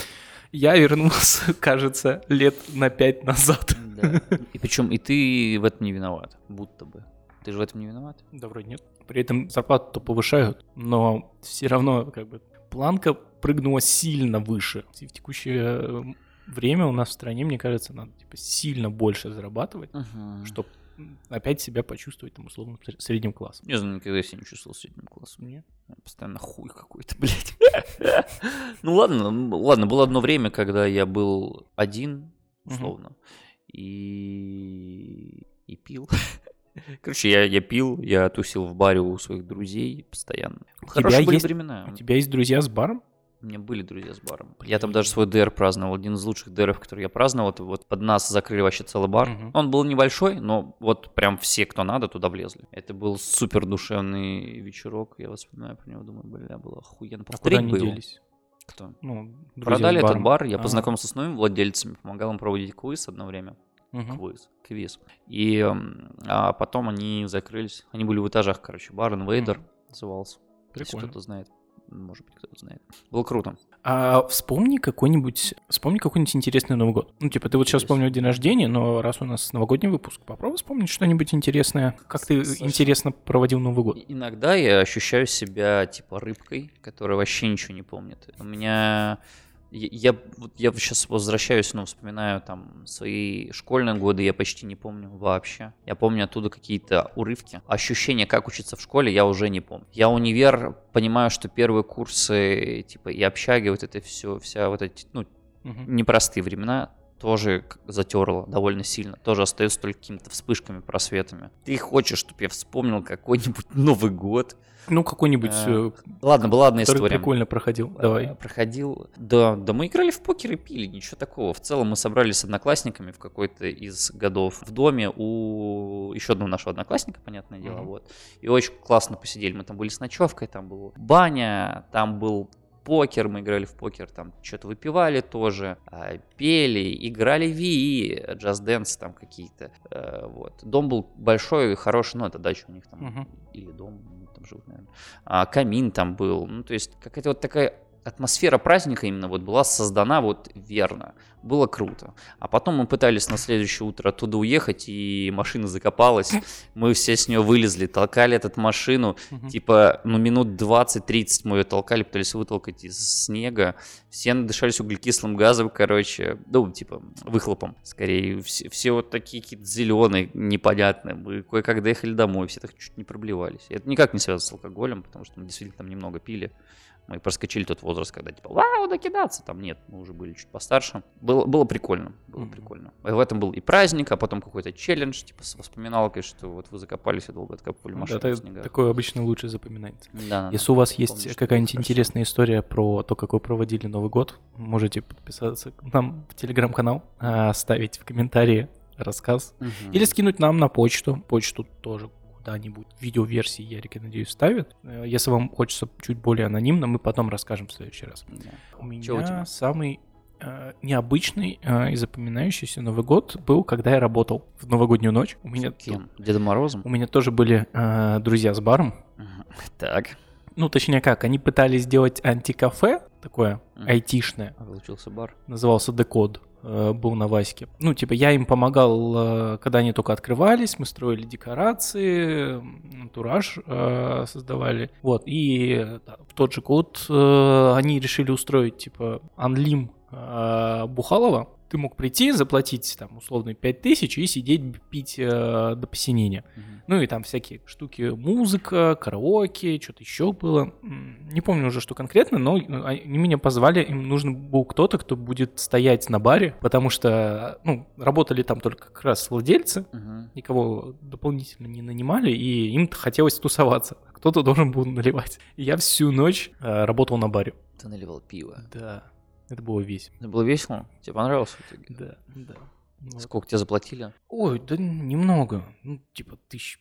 Я вернулся, кажется, лет на пять назад. Да. И причем и ты в этом не виноват, будто бы. Ты же в этом не виноват? Да, вроде нет. При этом зарплату-то повышают, но все равно как бы планка прыгнула сильно выше. И в текущее время у нас в стране, мне кажется, надо типа сильно больше зарабатывать, uh-huh. чтобы опять себя почувствовать там условно средним классом. Я знаю, никогда я себя не чувствовал средним классом. Нет. Постоянно хуй какой-то, блядь. Ну ладно, ладно, было одно время, когда я был один, условно, и и пил. Короче, я, я пил, я тусил в баре у своих друзей постоянно. Хорошие были времена. У тебя есть друзья с баром? У меня были друзья с баром. Я там даже свой ДР праздновал. Один из лучших ДРов, который я праздновал. Это вот под нас закрыли вообще целый бар. Uh-huh. Он был небольшой, но вот прям все, кто надо, туда влезли. Это был супер душевный вечерок. Я вспоминаю про него, думаю, бля, было охуенно. А куда они делись? Кто? Ну, продали этот бар. Я А-а-а. познакомился с новыми владельцами, помогал им проводить квиз одно время. Uh-huh. Квиз. Квиз. И а потом они закрылись. Они были в этажах, короче. Бар Invader uh-huh. назывался. Прикольно. Если кто-то знает. Может быть, кто-то знает. Было круто. А вспомни какой-нибудь вспомни какой-нибудь интересный Новый год. Ну, типа, ты вот сейчас вспомнил день рождения, но раз у нас новогодний выпуск, попробуй вспомнить что-нибудь интересное. Как ты Слушай, интересно проводил Новый год? Иногда я ощущаю себя, типа, рыбкой, которая вообще ничего не помнит. У меня... Я, вот я сейчас возвращаюсь, но вспоминаю там свои школьные годы, я почти не помню вообще. Я помню оттуда какие-то урывки. Ощущение, как учиться в школе, я уже не помню. Я универ, понимаю, что первые курсы, типа, и общаги, вот это все, вся вот эти, ну, угу. непростые времена, тоже затерло довольно сильно. Тоже остается только какими-то вспышками, просветами. Ты хочешь, чтобы я вспомнил какой-нибудь Новый год? Ну, какой-нибудь... Э, ладно, была одна история. Который прикольно проходил, давай. Проходил. Да, да, мы играли в покер и пили, ничего такого. В целом мы собрались с одноклассниками в какой-то из годов в доме у еще одного нашего одноклассника, понятное дело, mm-hmm. вот. И очень классно посидели. Мы там были с ночевкой, там была баня, там был... покер, мы играли в покер, там что-то выпивали тоже, пели, играли в Wii, джаз-дэнс там какие-то, вот. Дом был большой, хороший, ну это дача у них там, uh-huh. или дом, они там живут, наверное. А, камин там был, ну то есть какая-то вот такая атмосфера праздника именно вот была создана вот верно, было круто. А потом мы пытались на следующее утро оттуда уехать, и машина закопалась, мы все с нее вылезли, толкали эту машину, угу. типа, ну, минут двадцать-тридцать мы ее толкали, пытались вытолкать из снега, все надышались углекислым газом, короче, ну, типа, выхлопом, скорее, все, все вот такие какие-то зеленые, непонятные, мы кое-как доехали домой, все так чуть не проблевались. Это никак не связано с алкоголем, потому что мы действительно там немного пили. Мы проскочили тот возраст, когда типа, вау, докидаться, там нет, мы уже были чуть постарше. Было, было прикольно, было mm-hmm. прикольно. В этом был и праздник, а потом какой-то челлендж, типа с воспоминалкой, что вот вы закопались и долго откапывали машину да, в снегах. Такое обычно лучше запоминается. Да, Если да, у вас есть помню, какая-нибудь интересная история про то, как вы проводили Новый год, можете подписаться к нам в Telegram-канал, оставить в комментарии рассказ mm-hmm. или скинуть нам на почту, почту тоже. Куда-нибудь видеоверсии, Ярик, я надеюсь, ставит. Если вам хочется чуть более анонимно, мы потом расскажем в следующий раз. Да. У меня Чего у тебя? самый э, необычный э, и запоминающийся Новый год был, когда я работал в новогоднюю ночь. У меня Кем? Т... Дедом Морозом? У меня тоже были э, друзья с баром. Uh-huh. Так. Ну, точнее как, они пытались сделать антикафе, такое uh-huh. айтишное. А получился бар. Назывался «Декод». Был на Ваське. Ну, типа, я им помогал, когда они только открывались, мы строили декорации, антураж э, создавали. Вот, и да, в тот же год э, они решили устроить, типа, анлим э, Бухалова. Ты мог прийти, заплатить, там, условно, пять тысяч и сидеть пить э, до посинения. Mm-hmm. Ну, и там всякие штуки, музыка, караоке, что-то еще было. Не помню уже, что конкретно, но они меня позвали, им нужен был кто-то, кто будет стоять на баре, потому что, ну, работали там только как раз владельцы, mm-hmm. никого дополнительно не нанимали, и им хотелось тусоваться. Кто-то должен был наливать. И я всю ночь э, работал на баре. Ты наливал пиво? Да. Это было весело. Это было весело? Тебе понравилось? Да, да. Вот. Сколько тебе заплатили? Ой, да немного. Ну, типа тысяч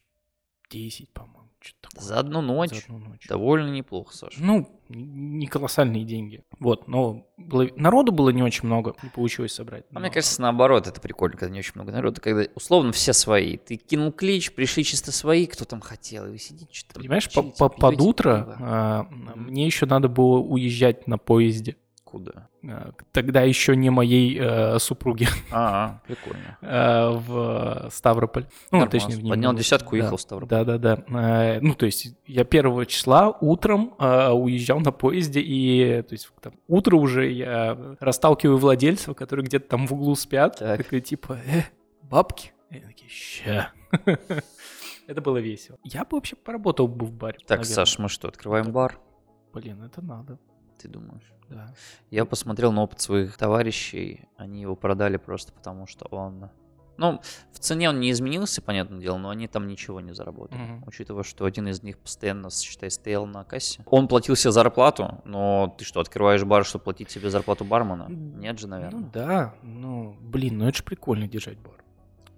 десять, по-моему. Что-то такое. За одну ночь? За одну ночь. Довольно неплохо, Саша. Ну, не колоссальные деньги. Вот, но было... народу было не очень много, не получилось собрать. Но... А мне кажется, наоборот, это прикольно, когда не очень много народу, когда условно все свои. Ты кинул клич, пришли чисто свои, кто там хотел, и вы сидите, что-то... Понимаешь, под утро а, мне еще надо было уезжать на поезде. Откуда? Тогда еще не моей э, супруги. А, прикольно. В Ставрополь. Ну, точнее, в Нижний. Поднял десятку и да, уехал в Ставрополь. Да-да-да. Ну, то есть я первого числа утром э, уезжал на поезде, и то есть, там, утро уже я расталкиваю владельцев, которые где-то там в углу спят. Так. Такой, типа, э, бабки? И я такие, ща. Это было весело. Я бы вообще поработал бы в баре. Так, наверное. Саш, мы что, открываем так. бар? Блин, это надо. Ты думаешь? Да. Я посмотрел на опыт своих товарищей. Они его продали просто потому, что он... Ну, в цене он не изменился, понятное дело, но они там ничего не заработали. Угу. Учитывая, что один из них постоянно, считай, стоял на кассе. Он платил себе зарплату, но ты что, открываешь бар, чтобы платить себе зарплату бармена? Нет же, наверное. Ну да, ну, блин, ну это же прикольно держать бар.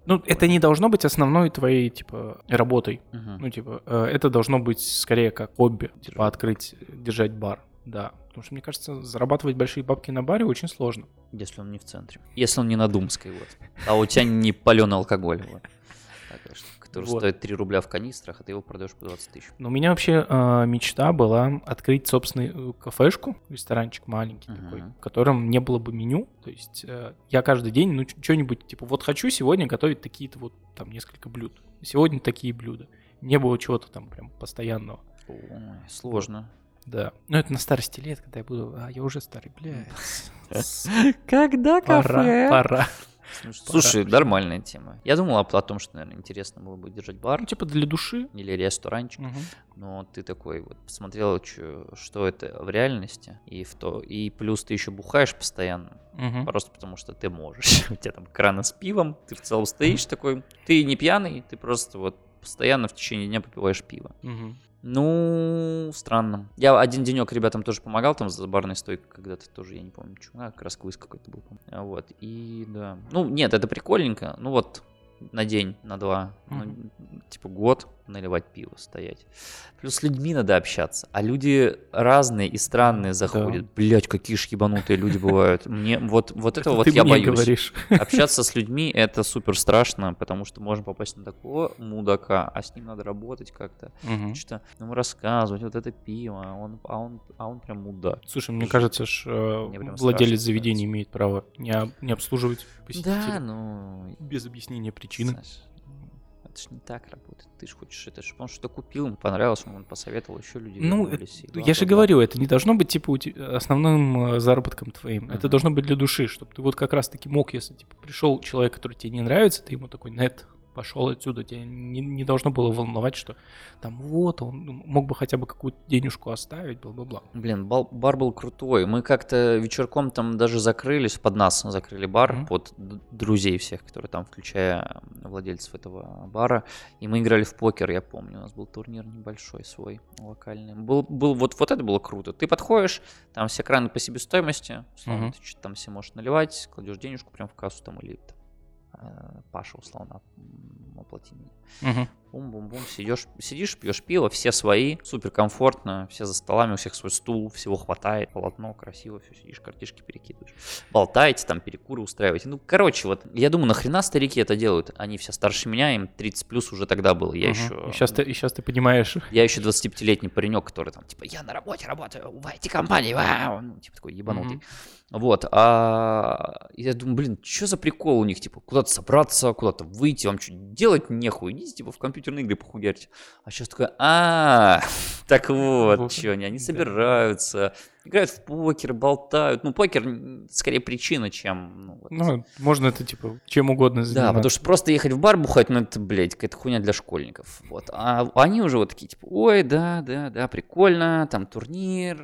Ну, это не должно быть основной твоей, типа, работой. Угу. Ну, типа, это должно быть скорее как хобби, типа, открыть, держать бар. Да, потому что, мне кажется, зарабатывать большие бабки на баре очень сложно. Если он не в центре. Если он не на Думской, вот. А у тебя не паленый алкоголь, вот. Который вот. Стоит три рубля в канистрах, а ты его продаешь по двадцать тысяч. Но у меня вообще э, мечта была открыть собственную кафешку, ресторанчик маленький uh-huh. такой, в котором не было бы меню. То есть э, я каждый день, ну, что-нибудь, типа, вот хочу сегодня готовить такие-то вот там несколько блюд. Сегодня такие блюда. Не было чего-то там прям постоянного. Ой, сложно. Да. Ну, это на старости лет, когда я буду... А, я уже старый, блядь. Когда кафе? Пора, пора. Слушай, нормальная тема. Я думал о том, что, наверное, интересно было бы держать бар. Ну, типа для души. Или ресторанчик. Но ты такой вот посмотрел, что это в реальности. И в то и плюс ты еще бухаешь постоянно. Просто потому, что ты можешь. У тебя там краны с пивом. Ты в целом стоишь такой. Ты не пьяный, ты просто вот постоянно в течение дня попиваешь пиво. Ну, странно. Я один денек ребятам тоже помогал, там за барной стойкой когда-то тоже, я не помню, чего, а, красковый какой-то был. А вот, и да. Ну, нет, это прикольненько, ну вот, на день, на два, mm-hmm. ну, типа год наливать пиво, стоять. Плюс с людьми надо общаться, а люди разные и странные заходят. Да. Блять, какие ж ебанутые люди бывают. Мне вот, вот этого вот я боюсь. Говоришь. Общаться с людьми это супер страшно, потому что можно попасть на такого мудака, а с ним надо работать как-то. Угу. Что-то ему рассказывать, вот это пиво, а он, а он, а он прям мудак. Слушай, мне кажется, что владелец заведения имеет право не, не обслуживать посетителей. Да, ну... Без объяснения причины. Знаешь, это же не так работает. Ты же хочешь, это же, потому что купил, ему понравилось, ему он посоветовал, еще люди. Ну, вернулись, я бла-бла-бла. Же говорю, это не должно быть типа основным заработком твоим. Uh-huh. Это должно быть для души, чтобы ты вот как раз-таки мог, если типа пришел человек, который тебе не нравится, ты ему такой, нет, пошел отсюда. Тебе не, не должно было волновать, что там вот, он мог бы хотя бы какую-то денежку оставить, бла-бла-бла. Блин, бар, бар был крутой. Мы как-то вечерком там даже закрылись, под нас закрыли бар, mm-hmm. под друзей всех, которые там, включая владельцев этого бара. И мы играли в покер, я помню. У нас был турнир небольшой свой, локальный. Был, был, вот, вот это было круто. Ты подходишь, там все краны по себестоимости, условно, mm-hmm. ты что-то там все можешь наливать, кладешь денежку прям в кассу там или... Паша, условно, оплати меня. Угу. Бум-бум-бум, сидишь, сидишь, пьешь пиво, все свои, супер комфортно, все за столами, у всех свой стул, всего хватает, полотно, красиво, все сидишь, картишки перекидываешь, болтаете, там перекуры устраиваете. Ну, короче, вот, я думаю, нахрена старики это делают? Они все старше меня, им тридцать плюс уже тогда было, я угу. еще... И сейчас, ты, и сейчас ты понимаешь. Я еще двадцатипятилетний паренек, который там, типа, я на работе работаю, в ай ти-компании, вау, ну, типа такой ебанутый. Угу. Вот, а я думаю, блин, что за прикол у них, типа, куда-то собраться, куда-то выйти, вам что делать нехуй, идите, типа, в компьютерные игры похуярьте. А сейчас такое, а так вот, что они, они собираются, играют в покер, болтают, ну, покер скорее причина, чем... Ну, вот. Ну можно это, типа, чем угодно заниматься. Да, потому что просто ехать в бар бухать, ну, это, блядь, какая-то хуйня для школьников, вот. А они уже вот такие, типа, ой, да, да, да, прикольно, там турнир,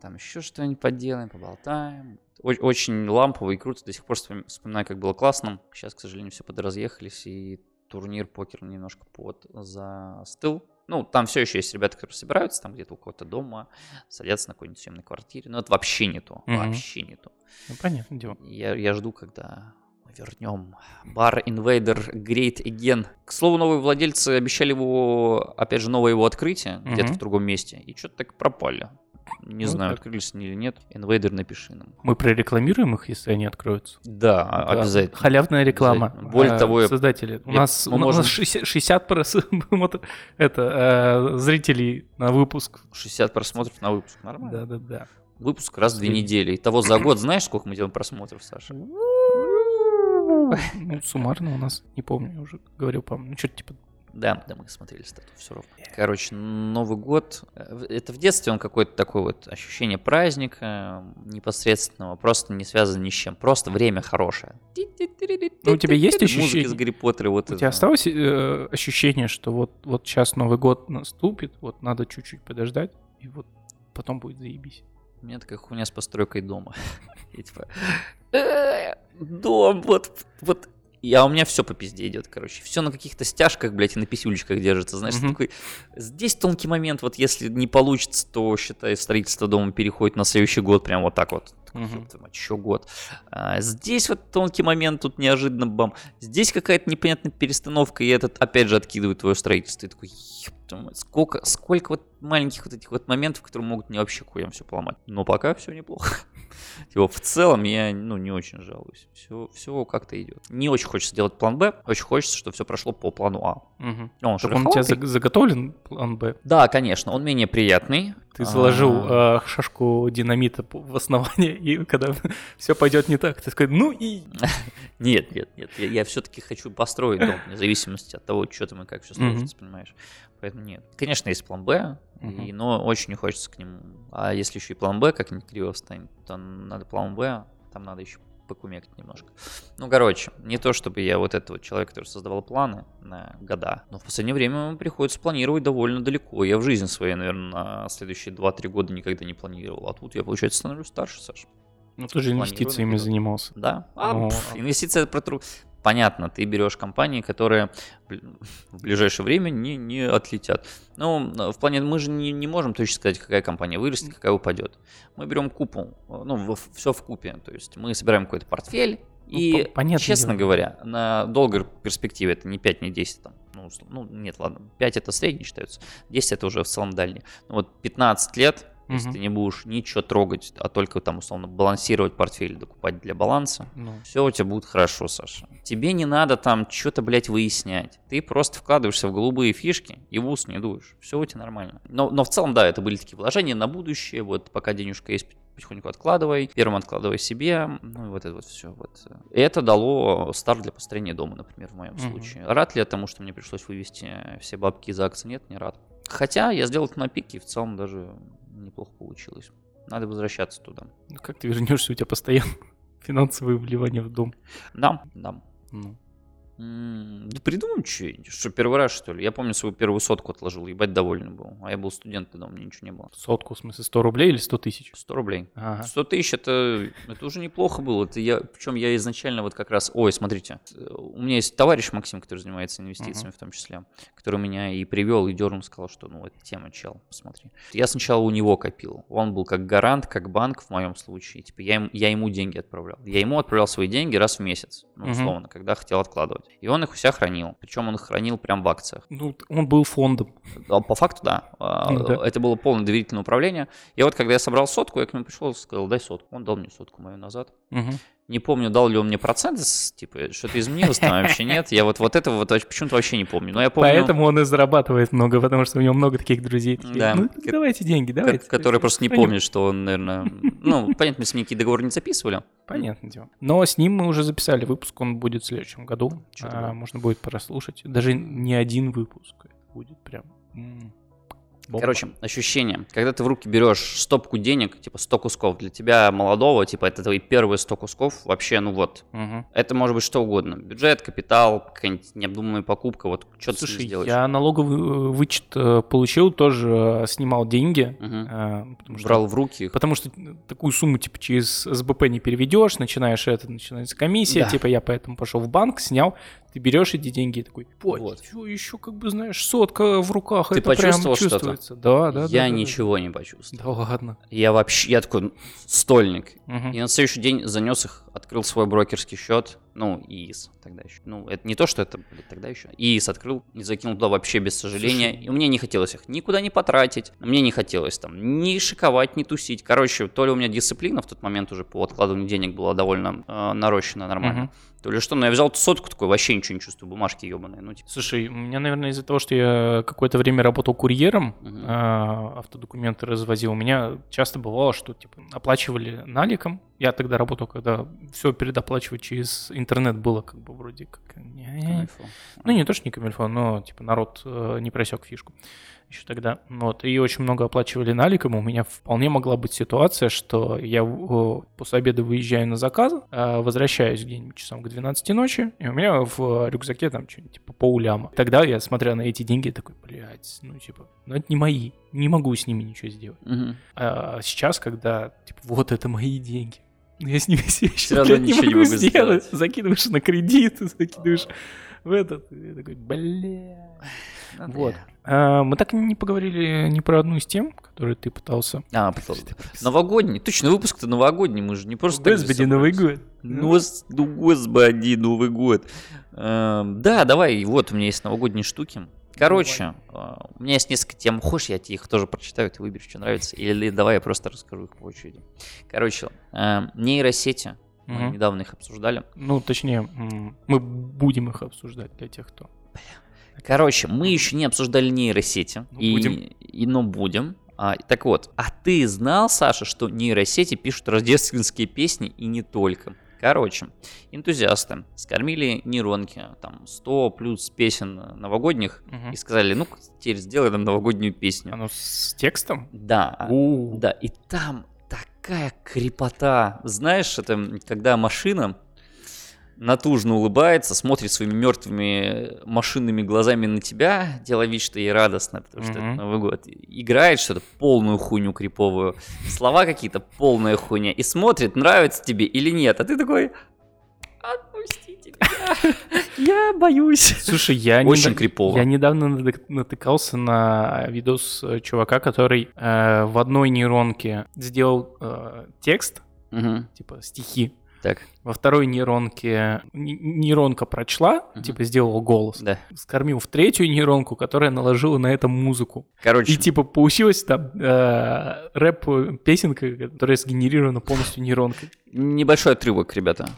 там еще что-нибудь поделаем, поболтаем. Очень лампово и круто, до сих пор вспоминаю, как было классно. Сейчас, к сожалению, все подразъехались, и турнир покер немножко под застыл. Ну, там все еще есть ребята, которые собираются, там где-то у кого-то дома, садятся на какой-нибудь съемной квартире. Но это вообще не то, mm-hmm. вообще не то. Ну, понятное дело. Я, я жду, когда... Вернем. Бар Invader Great Again. К слову, новые владельцы обещали его, опять же, новое его открытие угу. где-то в другом месте. И что-то так пропали. Не вот знаю, так. Открылись они или нет. Invader, напиши нам. Мы прорекламируем их, если они откроются? Да, да. Обязательно. Халявная реклама. Обязательно. Более а, того, создатели. У, я... нас, у можем... нас шестьдесят, шестьдесят прос... это, э, зрителей на выпуск. шестьдесят просмотров на выпуск, нормально? Да-да-да. Выпуск раз в две недели. Итого за год знаешь, сколько мы делаем просмотров, Саша? Ну, суммарно у нас, не помню, я уже говорил, по-моему, ну что-то типа... Да, да, мы смотрели стату, все равно. Короче, Новый год, это в детстве он какой-то такой вот ощущение праздника непосредственного, просто не связано ни с чем, просто время хорошее. Ну, у тебя есть ощущение? Музыка из Гарри Поттера. Вот у это. тебя осталось э, ощущение, что вот, вот сейчас Новый год наступит, вот надо чуть-чуть подождать, и вот потом будет заебись. У меня такая хуйня с постройкой дома. Я типа, дом, вот, вот. Я, у меня все по пизде идет, короче. Все на каких-то стяжках, блядь, и на писюлечках держится. Знаешь, mm-hmm. такой. Здесь тонкий момент. Вот если не получится, то, считай, строительство дома переходит на следующий год. Прям вот так вот. Mm-hmm. Еще год. А, здесь вот тонкий момент, тут неожиданно бам. Здесь какая-то непонятная перестановка, и этот опять же откидывает твое строительство. И такой, еб, сколько, сколько вот маленьких вот этих вот моментов, которые могут мне вообще хуям все поломать. Но пока все неплохо. Типа, в целом я, ну, не очень жалуюсь. Все, все как-то идет. Не очень хочется делать план Б, очень хочется, чтобы все прошло по плану А. Угу. Он, так он у тебя заготовлен, план Б? Да, конечно, он менее приятный. Ты заложил э, шашку динамита в основание, и когда все пойдет не так, ты скажешь, ну и... Нет, нет, нет, я, я все-таки хочу построить дом, вне зависимости от того, что там и как все сложится, mm-hmm. понимаешь? Поэтому нет. Конечно, есть план Б, mm-hmm. и, но очень не хочется к нему. А если еще и план Б как-нибудь криво встанет, то надо план Б, там надо еще покумекать немножко. Ну, короче, не то чтобы я вот этот вот человек, который создавал планы на года, но в последнее время приходится планировать довольно далеко. Я в жизни своей, наверное, на следующие два-три года никогда не планировал. А тут я, получается, становлюсь старше, Саша. Ну, ты же инвестициями занимался. Да? А, но... пф, инвестиция про труд. Понятно, ты берешь компании, которые в ближайшее время не, не отлетят. Ну, в плане, мы же не, не можем точно сказать, какая компания вырастет, какая упадет. Мы берем купу, ну, в, все в купе. То есть мы собираем какой-то портфель. Ну, и, понятно, честно говоря, на долгой перспективе это не пять, не десять там. Ну, ну, нет, ладно, пять это средний считается, десять это уже в целом дальний. Ну, вот пятнадцать лет, угу. если ты не будешь ничего трогать, а только там, условно, балансировать портфель, докупать для баланса, ну. все у тебя будет хорошо, Саша. Тебе не надо там что-то, блядь, выяснять. Ты просто вкладываешься в голубые фишки и в ус не дуешь. Все у тебя нормально. Но, но в целом, да, это были такие вложения на будущее. Вот пока денежка есть, потихоньку откладывай, первым откладывай себе, ну и вот это вот все. Вот. Это дало старт для построения дома, например, в моем mm-hmm. случае. Рад ли я тому, что мне пришлось вывести все бабки из акций? Нет, не рад. Хотя я сделал это на пике, и в целом даже неплохо получилось. Надо возвращаться туда. Ну как ты вернешься, у тебя постоянно финансовые вливания в дом. Нам, нам. Ну. М-м- да придумаем что-нибудь, что первый раз, что ли? Я помню, свою первую сотку отложил, ебать, довольный был. А я был студент, тогда у меня ничего не было. Сотку, в смысле, сто рублей или сто тысяч? сто рублей. Ага. сто тысяч, это, это уже неплохо было. Это я, причем я изначально вот как раз, ой, смотрите, у меня есть товарищ Максим, который занимается инвестициями uh-huh. в том числе, который меня и привел, и дернул, сказал, что ну, эта тема, чел, посмотри. Я сначала у него копил. Он был как гарант, как банк в моем случае. Типа я, им, я ему деньги отправлял. Я ему отправлял свои деньги раз в месяц, ну, условно, uh-huh. когда хотел откладывать. И он их у себя хранил. Причем он их хранил прям в акциях. Ну, он был фондом. По факту, да. да. Это было полное доверительное управление. И вот, когда я собрал сотку, я к нему пришел и сказал, дай сотку. Он дал мне сотку мою назад. Угу. Не помню, дал ли он мне процент, типа, что-то изменилось там вообще нет. Я вот, вот этого вот почему-то вообще не помню. Но я помню. Поэтому он и зарабатывает много, потому что у него много таких друзей. Такие, да. Ну, к- давайте деньги, давайте. К- которые просто не помнят, что он, наверное... Ну, понятно, мы с ним никакие договоры не записывали. Понятное дело. Но с ним мы уже записали выпуск, он будет в следующем году. А, можно будет прослушать. Даже не один выпуск будет прям... Короче, ощущение, когда ты в руки берешь стопку денег, типа сто кусков, для тебя молодого, типа это твои первые сто кусков, вообще, ну вот, угу. это может быть что угодно, бюджет, капитал, какая-нибудь необдуманная покупка, вот что ты сделаешь. Я налоговый вычет получил, тоже снимал деньги. Угу. Потому что, брал в руки. Потому что такую сумму типа через СБП не переведешь, начинаешь это, начинается комиссия, да. типа я поэтому пошел в банк, снял. Ты берешь эти деньги и такой, вот, что еще, как бы, знаешь, сотка в руках, ты это почувствовал прям чувствуется. Да, да, я да, ничего да. не почувствовал. Да ладно. Я вообще, я такой стольник. Угу. И на следующий день занес их открыл свой брокерский счет, ну, ИИС тогда еще. Ну, это не то, что это, блин, тогда еще. ИИС открыл и закинул туда вообще без сожаления. И мне не хотелось их никуда не потратить. Мне не хотелось там ни шиковать, ни тусить. Короче, то ли у меня дисциплина в тот момент уже по откладыванию денег была довольно э, нарощена нормально. Угу. То ли что, но я взял эту сотку такой, вообще ничего не чувствую, бумажки ебаные. Ну, типа. Слушай, у меня, наверное, из-за того, что я какое-то время работал курьером, угу. э, автодокументы развозил, у меня часто бывало, что типа оплачивали наликом. Я тогда работал, когда все передоплачивать через интернет было как бы вроде как... Камильфо. Ну, не то, что не камильфо, но типа народ э, не просек фишку еще тогда. Вот. И очень много оплачивали наликом. У меня вполне могла быть ситуация, что я э, после обеда выезжаю на заказ, э, возвращаюсь где-нибудь часам к двенадцати ночи, и у меня в рюкзаке там что-нибудь типа поуляма. Тогда я, смотря на эти деньги, такой, блядь, ну типа, ну это не мои, не могу с ними ничего сделать. Угу. А сейчас, когда, типа, вот это мои деньги, я с ними сейчас не могу сделать. сделать. Закидываешь на кредит, закидываешь в этот. Я такой, бля. Вот. А, мы так не поговорили ни про одну из тем, которую ты пытался... А, пытался. Новогодний. Точно, выпуск-то новогодний. Мы же не просто... Господи, Новый год. Ну, господи, Новый год. А, да, давай. Вот, у меня есть новогодние штуки. Короче, у меня есть несколько тем. Хочешь, я тебе их тоже прочитаю, ты выберешь, что нравится. Или давай я просто расскажу их по очереди. Короче, нейросети. Мы угу. недавно их обсуждали. Ну, точнее, мы будем их обсуждать для тех, кто... Короче, мы еще не обсуждали нейросети. Ну, и, будем. И, но будем. А, так вот, а ты знал, Саша, что нейросети пишут рождественские песни и не только? Короче, энтузиасты скормили нейронки, там, сто плюс песен новогодних, угу. и сказали, ну-ка, теперь сделай нам новогоднюю песню. Оно с текстом? Да, У-у-у. да, и там такая крепота. Знаешь, это когда машина натужно улыбается, смотрит своими мертвыми машинными глазами на тебя, делая вид, что ей радостно, потому что угу. это Новый год. Играет что-то полную хуйню криповую, слова какие-то полная хуйня, и смотрит, нравится тебе или нет, а ты такой... Отпустите меня, я боюсь. Слушай, я, Очень недав... крипово. я недавно натыкался на видос чувака, который э, в одной нейронке сделал э, текст, угу. типа стихи. Так. Во второй нейронке нейронка прочла, угу. типа сделала голос, да. скормил в третью нейронку, которая наложила на это музыку. Короче. И типа получилась там э, рэп-песенка, которая сгенерирована полностью нейронкой. Небольшой отрывок, ребята.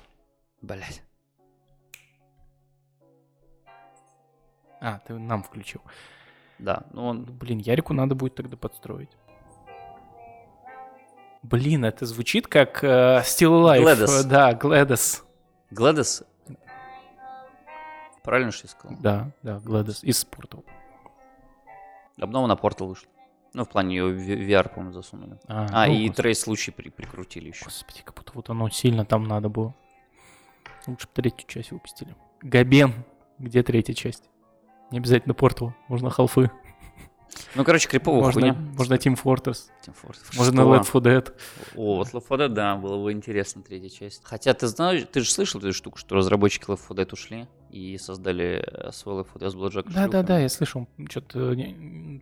Блять. А, ты нам включил. Да, ну он... Блин, Ярику надо будет тогда подстроить. Блин, это звучит как uh, Still Alive. GLaDOS. Да, GLaDOS. GLaDOS? Правильно, что я сказал? Да, да, GLaDOS из Портал. Обнова на Портал вышла. Ну, в плане ее ви ар, по-моему, засунули. А, а ну, и господи. Трейс случай при- прикрутили еще. Господи, как будто вот оно сильно там надо было. Лучше бы третью часть выпустили. Габен, где третья часть? Не обязательно Портал, можно халфы. Ну, короче, крипового хуйня. Можно Team Fortress. Team Fortress. Можно Left четыре Dead. О, вот Left четыре Dead, да, было бы интересно, третья часть. Хотя ты знаешь, ты же слышал эту штуку, что разработчики Left четыре Dead ушли и создали свой Left четыре Dead с Blackjack. Да-да-да, я слышал, что-то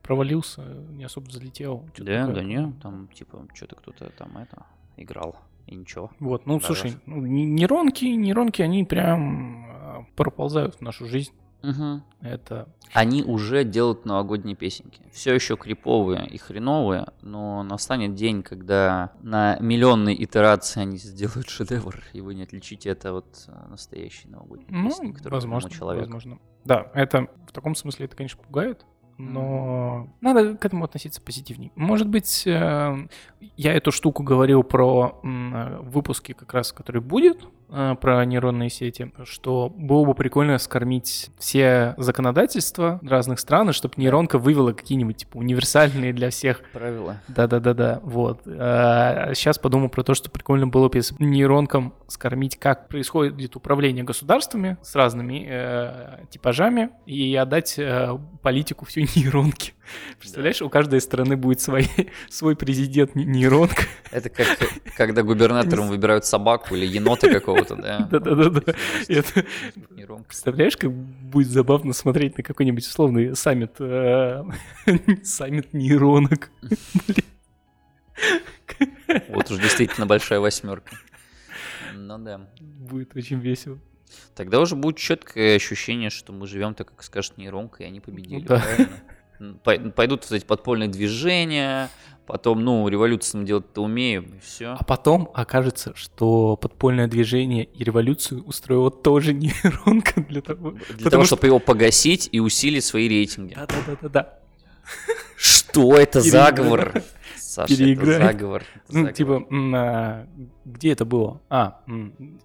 провалился, не особо залетел. Да, да не, там типа что-то кто-то там это играл и ничего. Вот, ну, слушай, нейронки, нейронки, они прям проползают в нашу жизнь. Угу. Это... Они уже делают новогодние песенки. Все еще криповые и хреновые, но настанет день, когда на миллионные итерации они сделают шедевр, и вы не отличите это от настоящей новогодней ну, песни, которую возможно, человеку. Возможно. Да, это в таком смысле это, конечно, пугает. Но надо к этому относиться позитивнее. Может быть, я эту штуку говорил про выпуски, как раз, который будет, про нейронные сети, что было бы прикольно скормить все законодательства разных стран, чтобы нейронка вывела какие-нибудь типа универсальные для всех правила. Да-да-да-да, вот. А сейчас подумал про то, что прикольно было бы нейронкам скормить, как происходит управление государствами с разными э, типажами, и отдать э, политику всю нейронки. Представляешь, да. У каждой страны будет свой, свой президент нейронка. Это как когда губернатором выбирают собаку или енота какого-то, да? Да-да-да. Представляешь, как будет забавно смотреть на какой-нибудь условный саммит саммит нейронок. Вот уж действительно большая восьмерка. ну да. Будет очень весело. Тогда уже будет четкое ощущение, что мы живем так, как скажет нейронка, и они победили, ну, да. Правильно? Пойдут, кстати, подпольные движения, потом, ну, революцию мы делать-то умеем, и все. А потом окажется, что подпольное движение и революцию устроила тоже нейронка для того... Для того, что... чтобы его погасить и усилить свои рейтинги. Да-да-да-да. Что это заговор? Саша, это заговор. Ну, типа, где это было? А,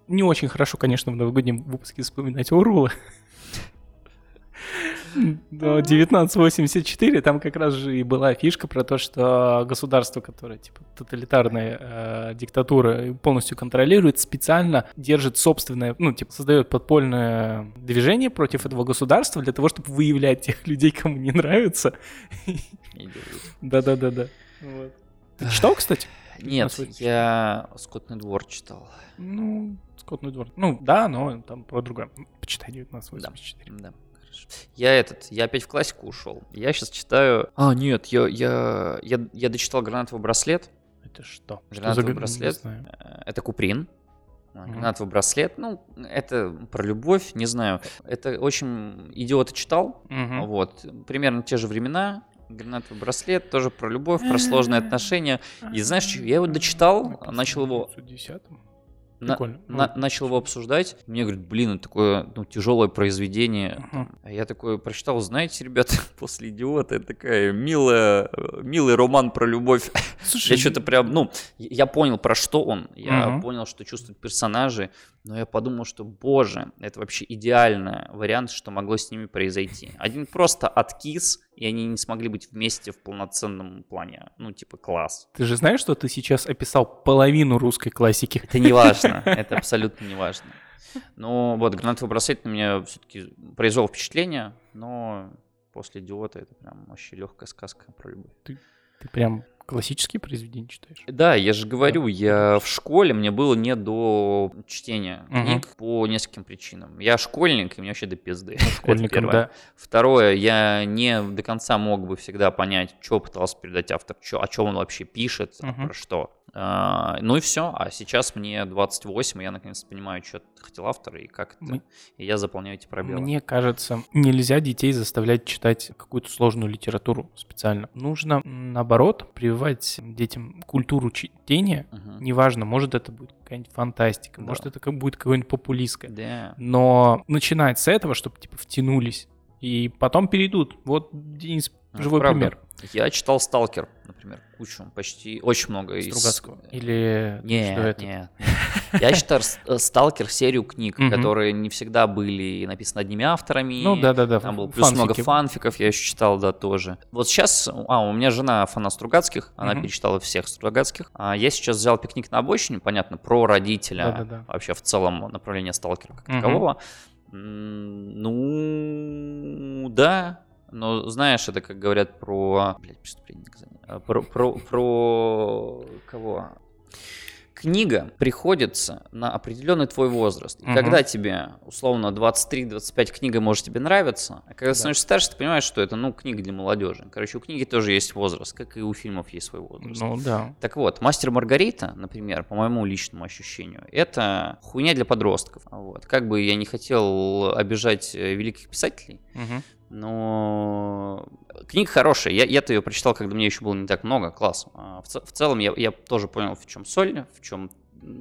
не очень хорошо, конечно, в новогоднем выпуске вспоминать Орвелла. Но тысяча девятьсот восемьдесят четыре, там как раз же и была фишка про то, что государство, которое, типа, тоталитарная э, диктатура полностью контролирует, специально держит собственное, ну, типа, создает подпольное движение против этого государства для того, чтобы выявлять тех людей, кому не нравится. Да-да-да-да. Ты читал, кстати? Нет, я «Скотный двор» читал. Ну, «Скотный двор». Ну, да, но там про другое. Почитай тысяча девятьсот восемьдесят четыре. Да. Я этот, я опять в классику ушел. Я сейчас читаю... А, нет, я, я, я, я дочитал «Гранатовый браслет». Это что? «Гранатовый что браслет». Это Куприн. Mm-hmm. «Гранатовый браслет». Ну, это про любовь, не знаю. Это очень... «Идиота» читал. Mm-hmm. Вот. Примерно те же времена. «Гранатовый браслет» тоже про любовь, про сложные отношения. И знаешь, что? Я его дочитал, начал его... На, на, начал его обсуждать. Мне говорят, блин, это такое, ну, тяжелое произведение. Uh-huh. А я такой прочитал, знаете, ребята, после «Идиота» это такая милая, милый роман про любовь. Слушай, я что-то прям, ну, я понял, про что он. Я uh-huh. понял, что чувствуют персонажи. Но я подумал, что, боже, это вообще идеальный вариант, что могло с ними произойти. Один просто откис, и они не смогли быть вместе в полноценном плане. Ну, типа, класс. Ты же знаешь, что ты сейчас описал половину русской классики? Это не важно, это абсолютно не важно. Ну, вот, «Гранатовый браслет» на меня все-таки произвел впечатление, но после «Идиота» это прям вообще легкая сказка про любовь. Ты, ты прям... Классические произведения читаешь? Да, я же говорю, да. Я в школе, мне было не до чтения угу. книг по нескольким причинам. Я школьник, и мне вообще до пизды. Школьником, да. Второе, я не до конца мог бы всегда понять, что пытался передать автор, чё, о чем он вообще пишет, угу. про что. А, ну и все, а сейчас мне двадцать восемь, и я наконец понимаю, что хотел автор, и как это, Мы... и я заполняю эти пробелы. Мне кажется, нельзя детей заставлять читать какую-то сложную литературу специально. Нужно, наоборот, прививать детям культуру чтения, uh-huh. неважно, может это будет какая-нибудь фантастика, да. может это будет какое-нибудь популистское, yeah. но начинать с этого, чтобы типа втянулись, и потом перейдут. Вот, Денис, ну, живой правда. Пример. Я читал «Сталкер», например, кучу, почти, очень много. Стругацкого? Из... Или не, что это? Нет, нет. Я читал «Сталкер» серию книг, mm-hmm. которые не всегда были написаны одними авторами. Ну да-да-да, там было плюс много фанфиков, я еще читал, да, тоже. Вот сейчас, а, у меня жена фанат Стругацких, она mm-hmm. перечитала всех Стругацких. А я сейчас взял «Пикник на обочине», понятно, про родителя, да-да-да. Вообще в целом направление «Сталкера» как mm-hmm. такового. Ну, да... Но знаешь, это как говорят про... Блядь, преступление, наказание. Про, про, про... кого? Книга приходится на определенный твой возраст. И угу. когда тебе, условно, двадцать три двадцать пять, книга может тебе нравиться, а когда да. становишься старше, ты понимаешь, что это, ну, книга для молодежи. Короче, у книги тоже есть возраст, как и у фильмов есть свой возраст. Ну, да. Так вот, «Мастер и Маргарита», например, по моему личному ощущению, это хуйня для подростков. Вот. Как бы я не хотел обижать великих писателей, угу. но книга хорошая. Я, я-то ее прочитал, когда мне еще было не так много. Класс. В, ц- в целом я, я тоже понял, в чем соль, в чем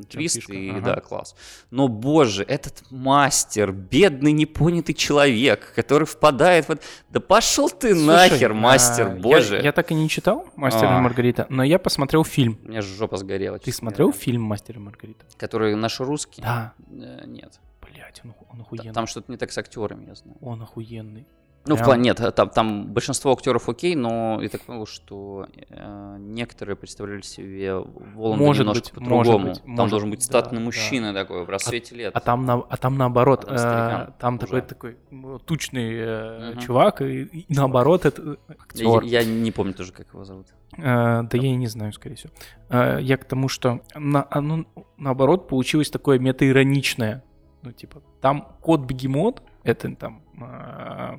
твист, и ага. да, класс. Но, боже, этот мастер, бедный непонятый человек, который впадает в... Да пошел ты. Слушай, нахер, мастер, а, боже. Я, я так и не читал «Мастер а. и Маргарита», но я посмотрел фильм. У меня же жопа сгорела. Ты смотрел говоря. Фильм «Мастер и Маргарита»? Который наш русский? Да. Нет. Блять, он, он охуенный. Там что-то не так с актерами, я знаю. Он охуенный. Ну, прям? В плане, нет, там, там большинство актеров окей, но я так понял, что э, некоторые представляли себе Воланда немножко по-другому. Быть, там может, должен быть статный да, мужчина да. такой в рассвете а, лет. А там, на, а там наоборот, а там, э, там такой, такой тучный э, угу. чувак, и, и наоборот это актер. Я, я не помню тоже, как его зовут. А, да там. Я и не знаю, скорее всего. А, я к тому, что на, оно, наоборот получилось такое мета-ироничное. Ну, типа, там кот-бегемот, это там... Э,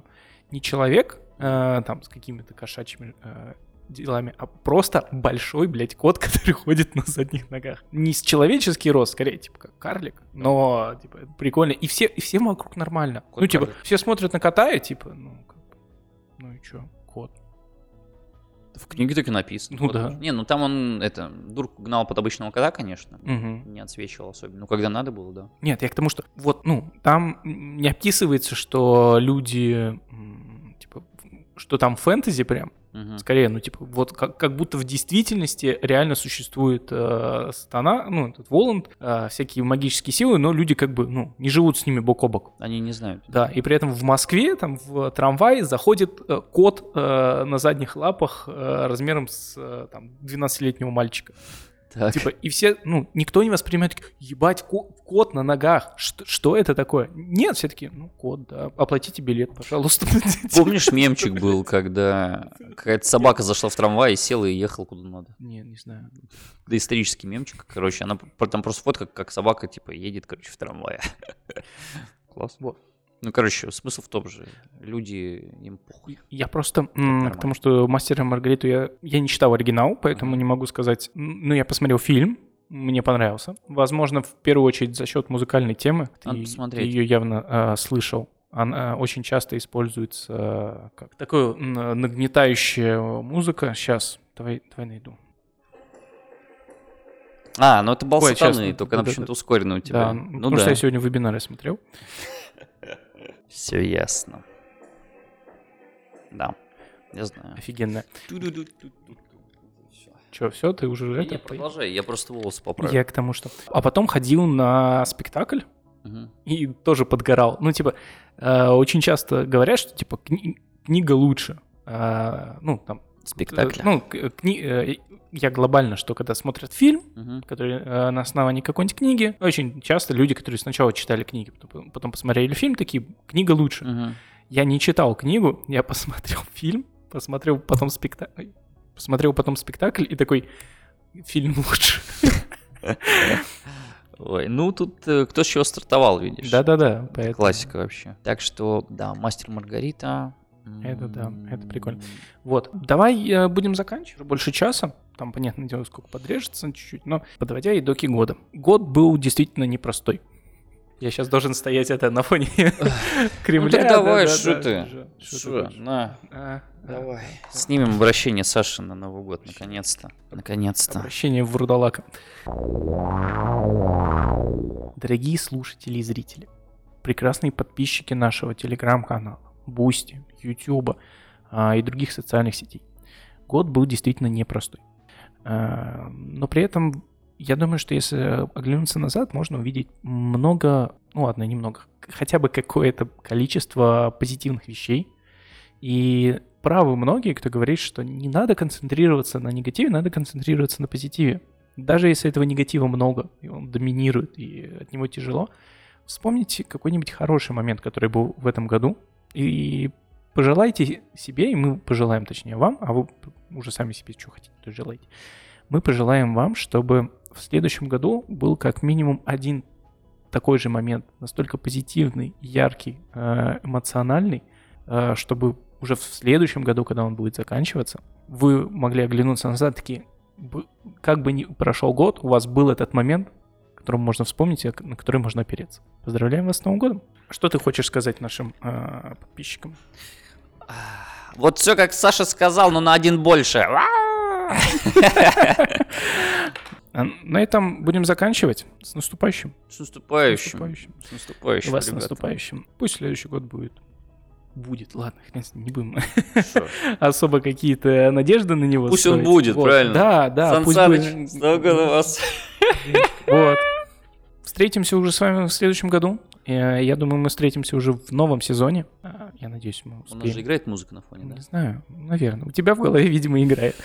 не человек, э, там, с какими-то кошачьими э, делами, а просто большой, блядь, кот, который ходит на задних ногах. Не с человеческий рост, скорее, типа, как карлик, но, типа, прикольно. И, все, и всем вокруг нормально. Кот, ну, типа, карлик. Все смотрят на кота и, типа, ну, как бы, ну и чё, кот. В книге только написано. Ну вот. Да. Не, ну там он, это, дурку гнал под обычного кота, конечно. Угу. Не отсвечивал особенно. Ну, когда надо было, да. Нет, я к тому, что вот, ну, там не описывается, что люди, типа, что там фэнтези прям. Угу. Скорее, ну, типа, вот как, как будто в действительности реально существует э, сатана, ну, этот Воланд, э, всякие магические силы, но люди как бы, ну, не живут с ними бок о бок. Они не знают. Да, и при этом в Москве, там, в трамвае заходит э, кот э, на задних лапах э, размером с, э, там, двенадцатилетнего мальчика. Так. Типа, и все, ну, никто не воспринимает, ебать, ко- кот на ногах, что, что это такое? Нет, все-таки, ну, кот, да, оплатите билет, пожалуйста. Помнишь, мемчик был, когда какая-то собака зашла в трамвай и села и ехала куда надо? Нет, не знаю. Да, исторический мемчик, короче, она там просто фотка, как собака, типа, едет, короче, в трамвае. Класс. Вот. Ну, короче, смысл в том же. Люди, им похуй. Я просто, м- потому что «Мастера и Маргариту» я, я не читал оригинал, поэтому mm-hmm. не могу сказать. Ну, я посмотрел фильм, мне понравился. Возможно, в первую очередь за счет музыкальной темы. Ты, ты ее явно а, слышал. Она очень часто используется а, как такая нагнетающая музыка. Сейчас, давай, давай найду. А, ну это «Бал Ой, сатаны», сейчас, только да, она да, почему-то да, ускорена у тебя. Да, ну, потому да. что я сегодня вебинары смотрел. Все ясно. Да, я знаю. Офигенно. Че, все, ты уже не, это? Не, продолжай, я просто волосы поправил. Я к тому, что... А потом ходил на спектакль угу. и тоже подгорал. Ну, типа, э, очень часто говорят, что, типа, кни- книга лучше. Э, ну, там... Спектакль. Э, ну, кни- э, я глобально, что когда смотрят фильм, угу. который э, на основании какой-нибудь книги, очень часто люди, которые сначала читали книги, потом, потом посмотрели фильм, такие, книга лучше. Угу. Я не читал книгу, я посмотрел фильм, посмотрел потом спектакль, посмотрел потом спектакль и такой, фильм лучше. Ой, ну тут кто с чего стартовал, видишь. Да-да-да. Классика вообще. Так что, да, «Мастер и Маргарита». Это да, это прикольно. Вот, давай будем заканчивать. Больше часа, там, понятное дело, сколько подрежется чуть-чуть, но подводя итоги года. Год был действительно непростой. Я сейчас должен стоять это на фоне Кремля. Ну так давай, что ты? Что? На, давай. Снимем обращение Саши на Новый год, наконец-то. Наконец-то. Обращение вурдалака. Дорогие слушатели и зрители, прекрасные подписчики нашего телеграм-канала, Бусти, Ютуба а, и других социальных сетей. Год был действительно непростой. А, но при этом, я думаю, что если оглянуться назад, можно увидеть много, ну ладно, немного, хотя бы какое-то количество позитивных вещей. И правы многие, кто говорит, что не надо концентрироваться на негативе, надо концентрироваться на позитиве. Даже если этого негатива много, и он доминирует, и от него тяжело, вспомните какой-нибудь хороший момент, который был в этом году, и пожелайте себе, и мы пожелаем, точнее, вам, а вы уже сами себе что хотите, то желайте. Мы пожелаем вам, чтобы в следующем году был как минимум один такой же момент, настолько позитивный, яркий, эмоциональный, чтобы уже в следующем году, когда он будет заканчиваться, вы могли оглянуться назад, такие, как бы ни прошел год, у вас был этот момент, которому можно вспомнить, на который можно опереться. Поздравляем вас с Новым годом. Что ты хочешь сказать нашим э, подписчикам? Вот все, как Саша сказал, но на один больше. На этом будем заканчивать. С наступающим. С наступающим. С наступающим. Вас с наступающим. Пусть следующий год будет. Будет, ладно, хрен с ним, не будем особо какие-то надежды на него. Пусть он будет, правильно? Да, да. Сан Саныч, с Новым годом вас. Вот. Встретимся уже с вами в следующем году. Я думаю, мы встретимся уже в новом сезоне. Я надеюсь, мы успеем. У нас же играет музыка на фоне, да? Не знаю, наверное. У тебя в голове, видимо, играет.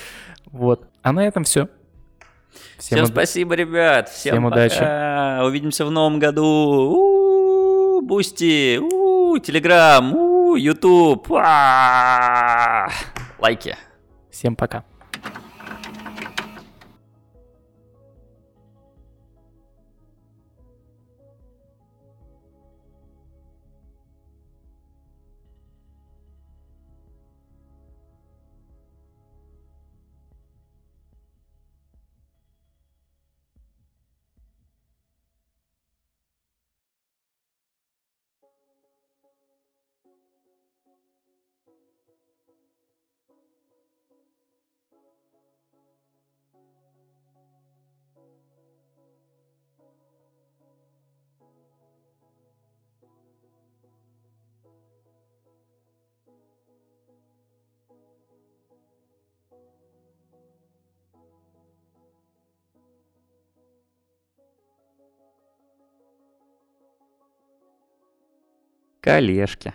Вот. А на этом все. Всем, всем уд... спасибо, ребят. Всем, всем удачи. Пока. Увидимся в новом году. У-у-у, Бусти, у-у, Telegram, у-у, YouTube. А-а-а. Лайки. Всем пока. Колешки.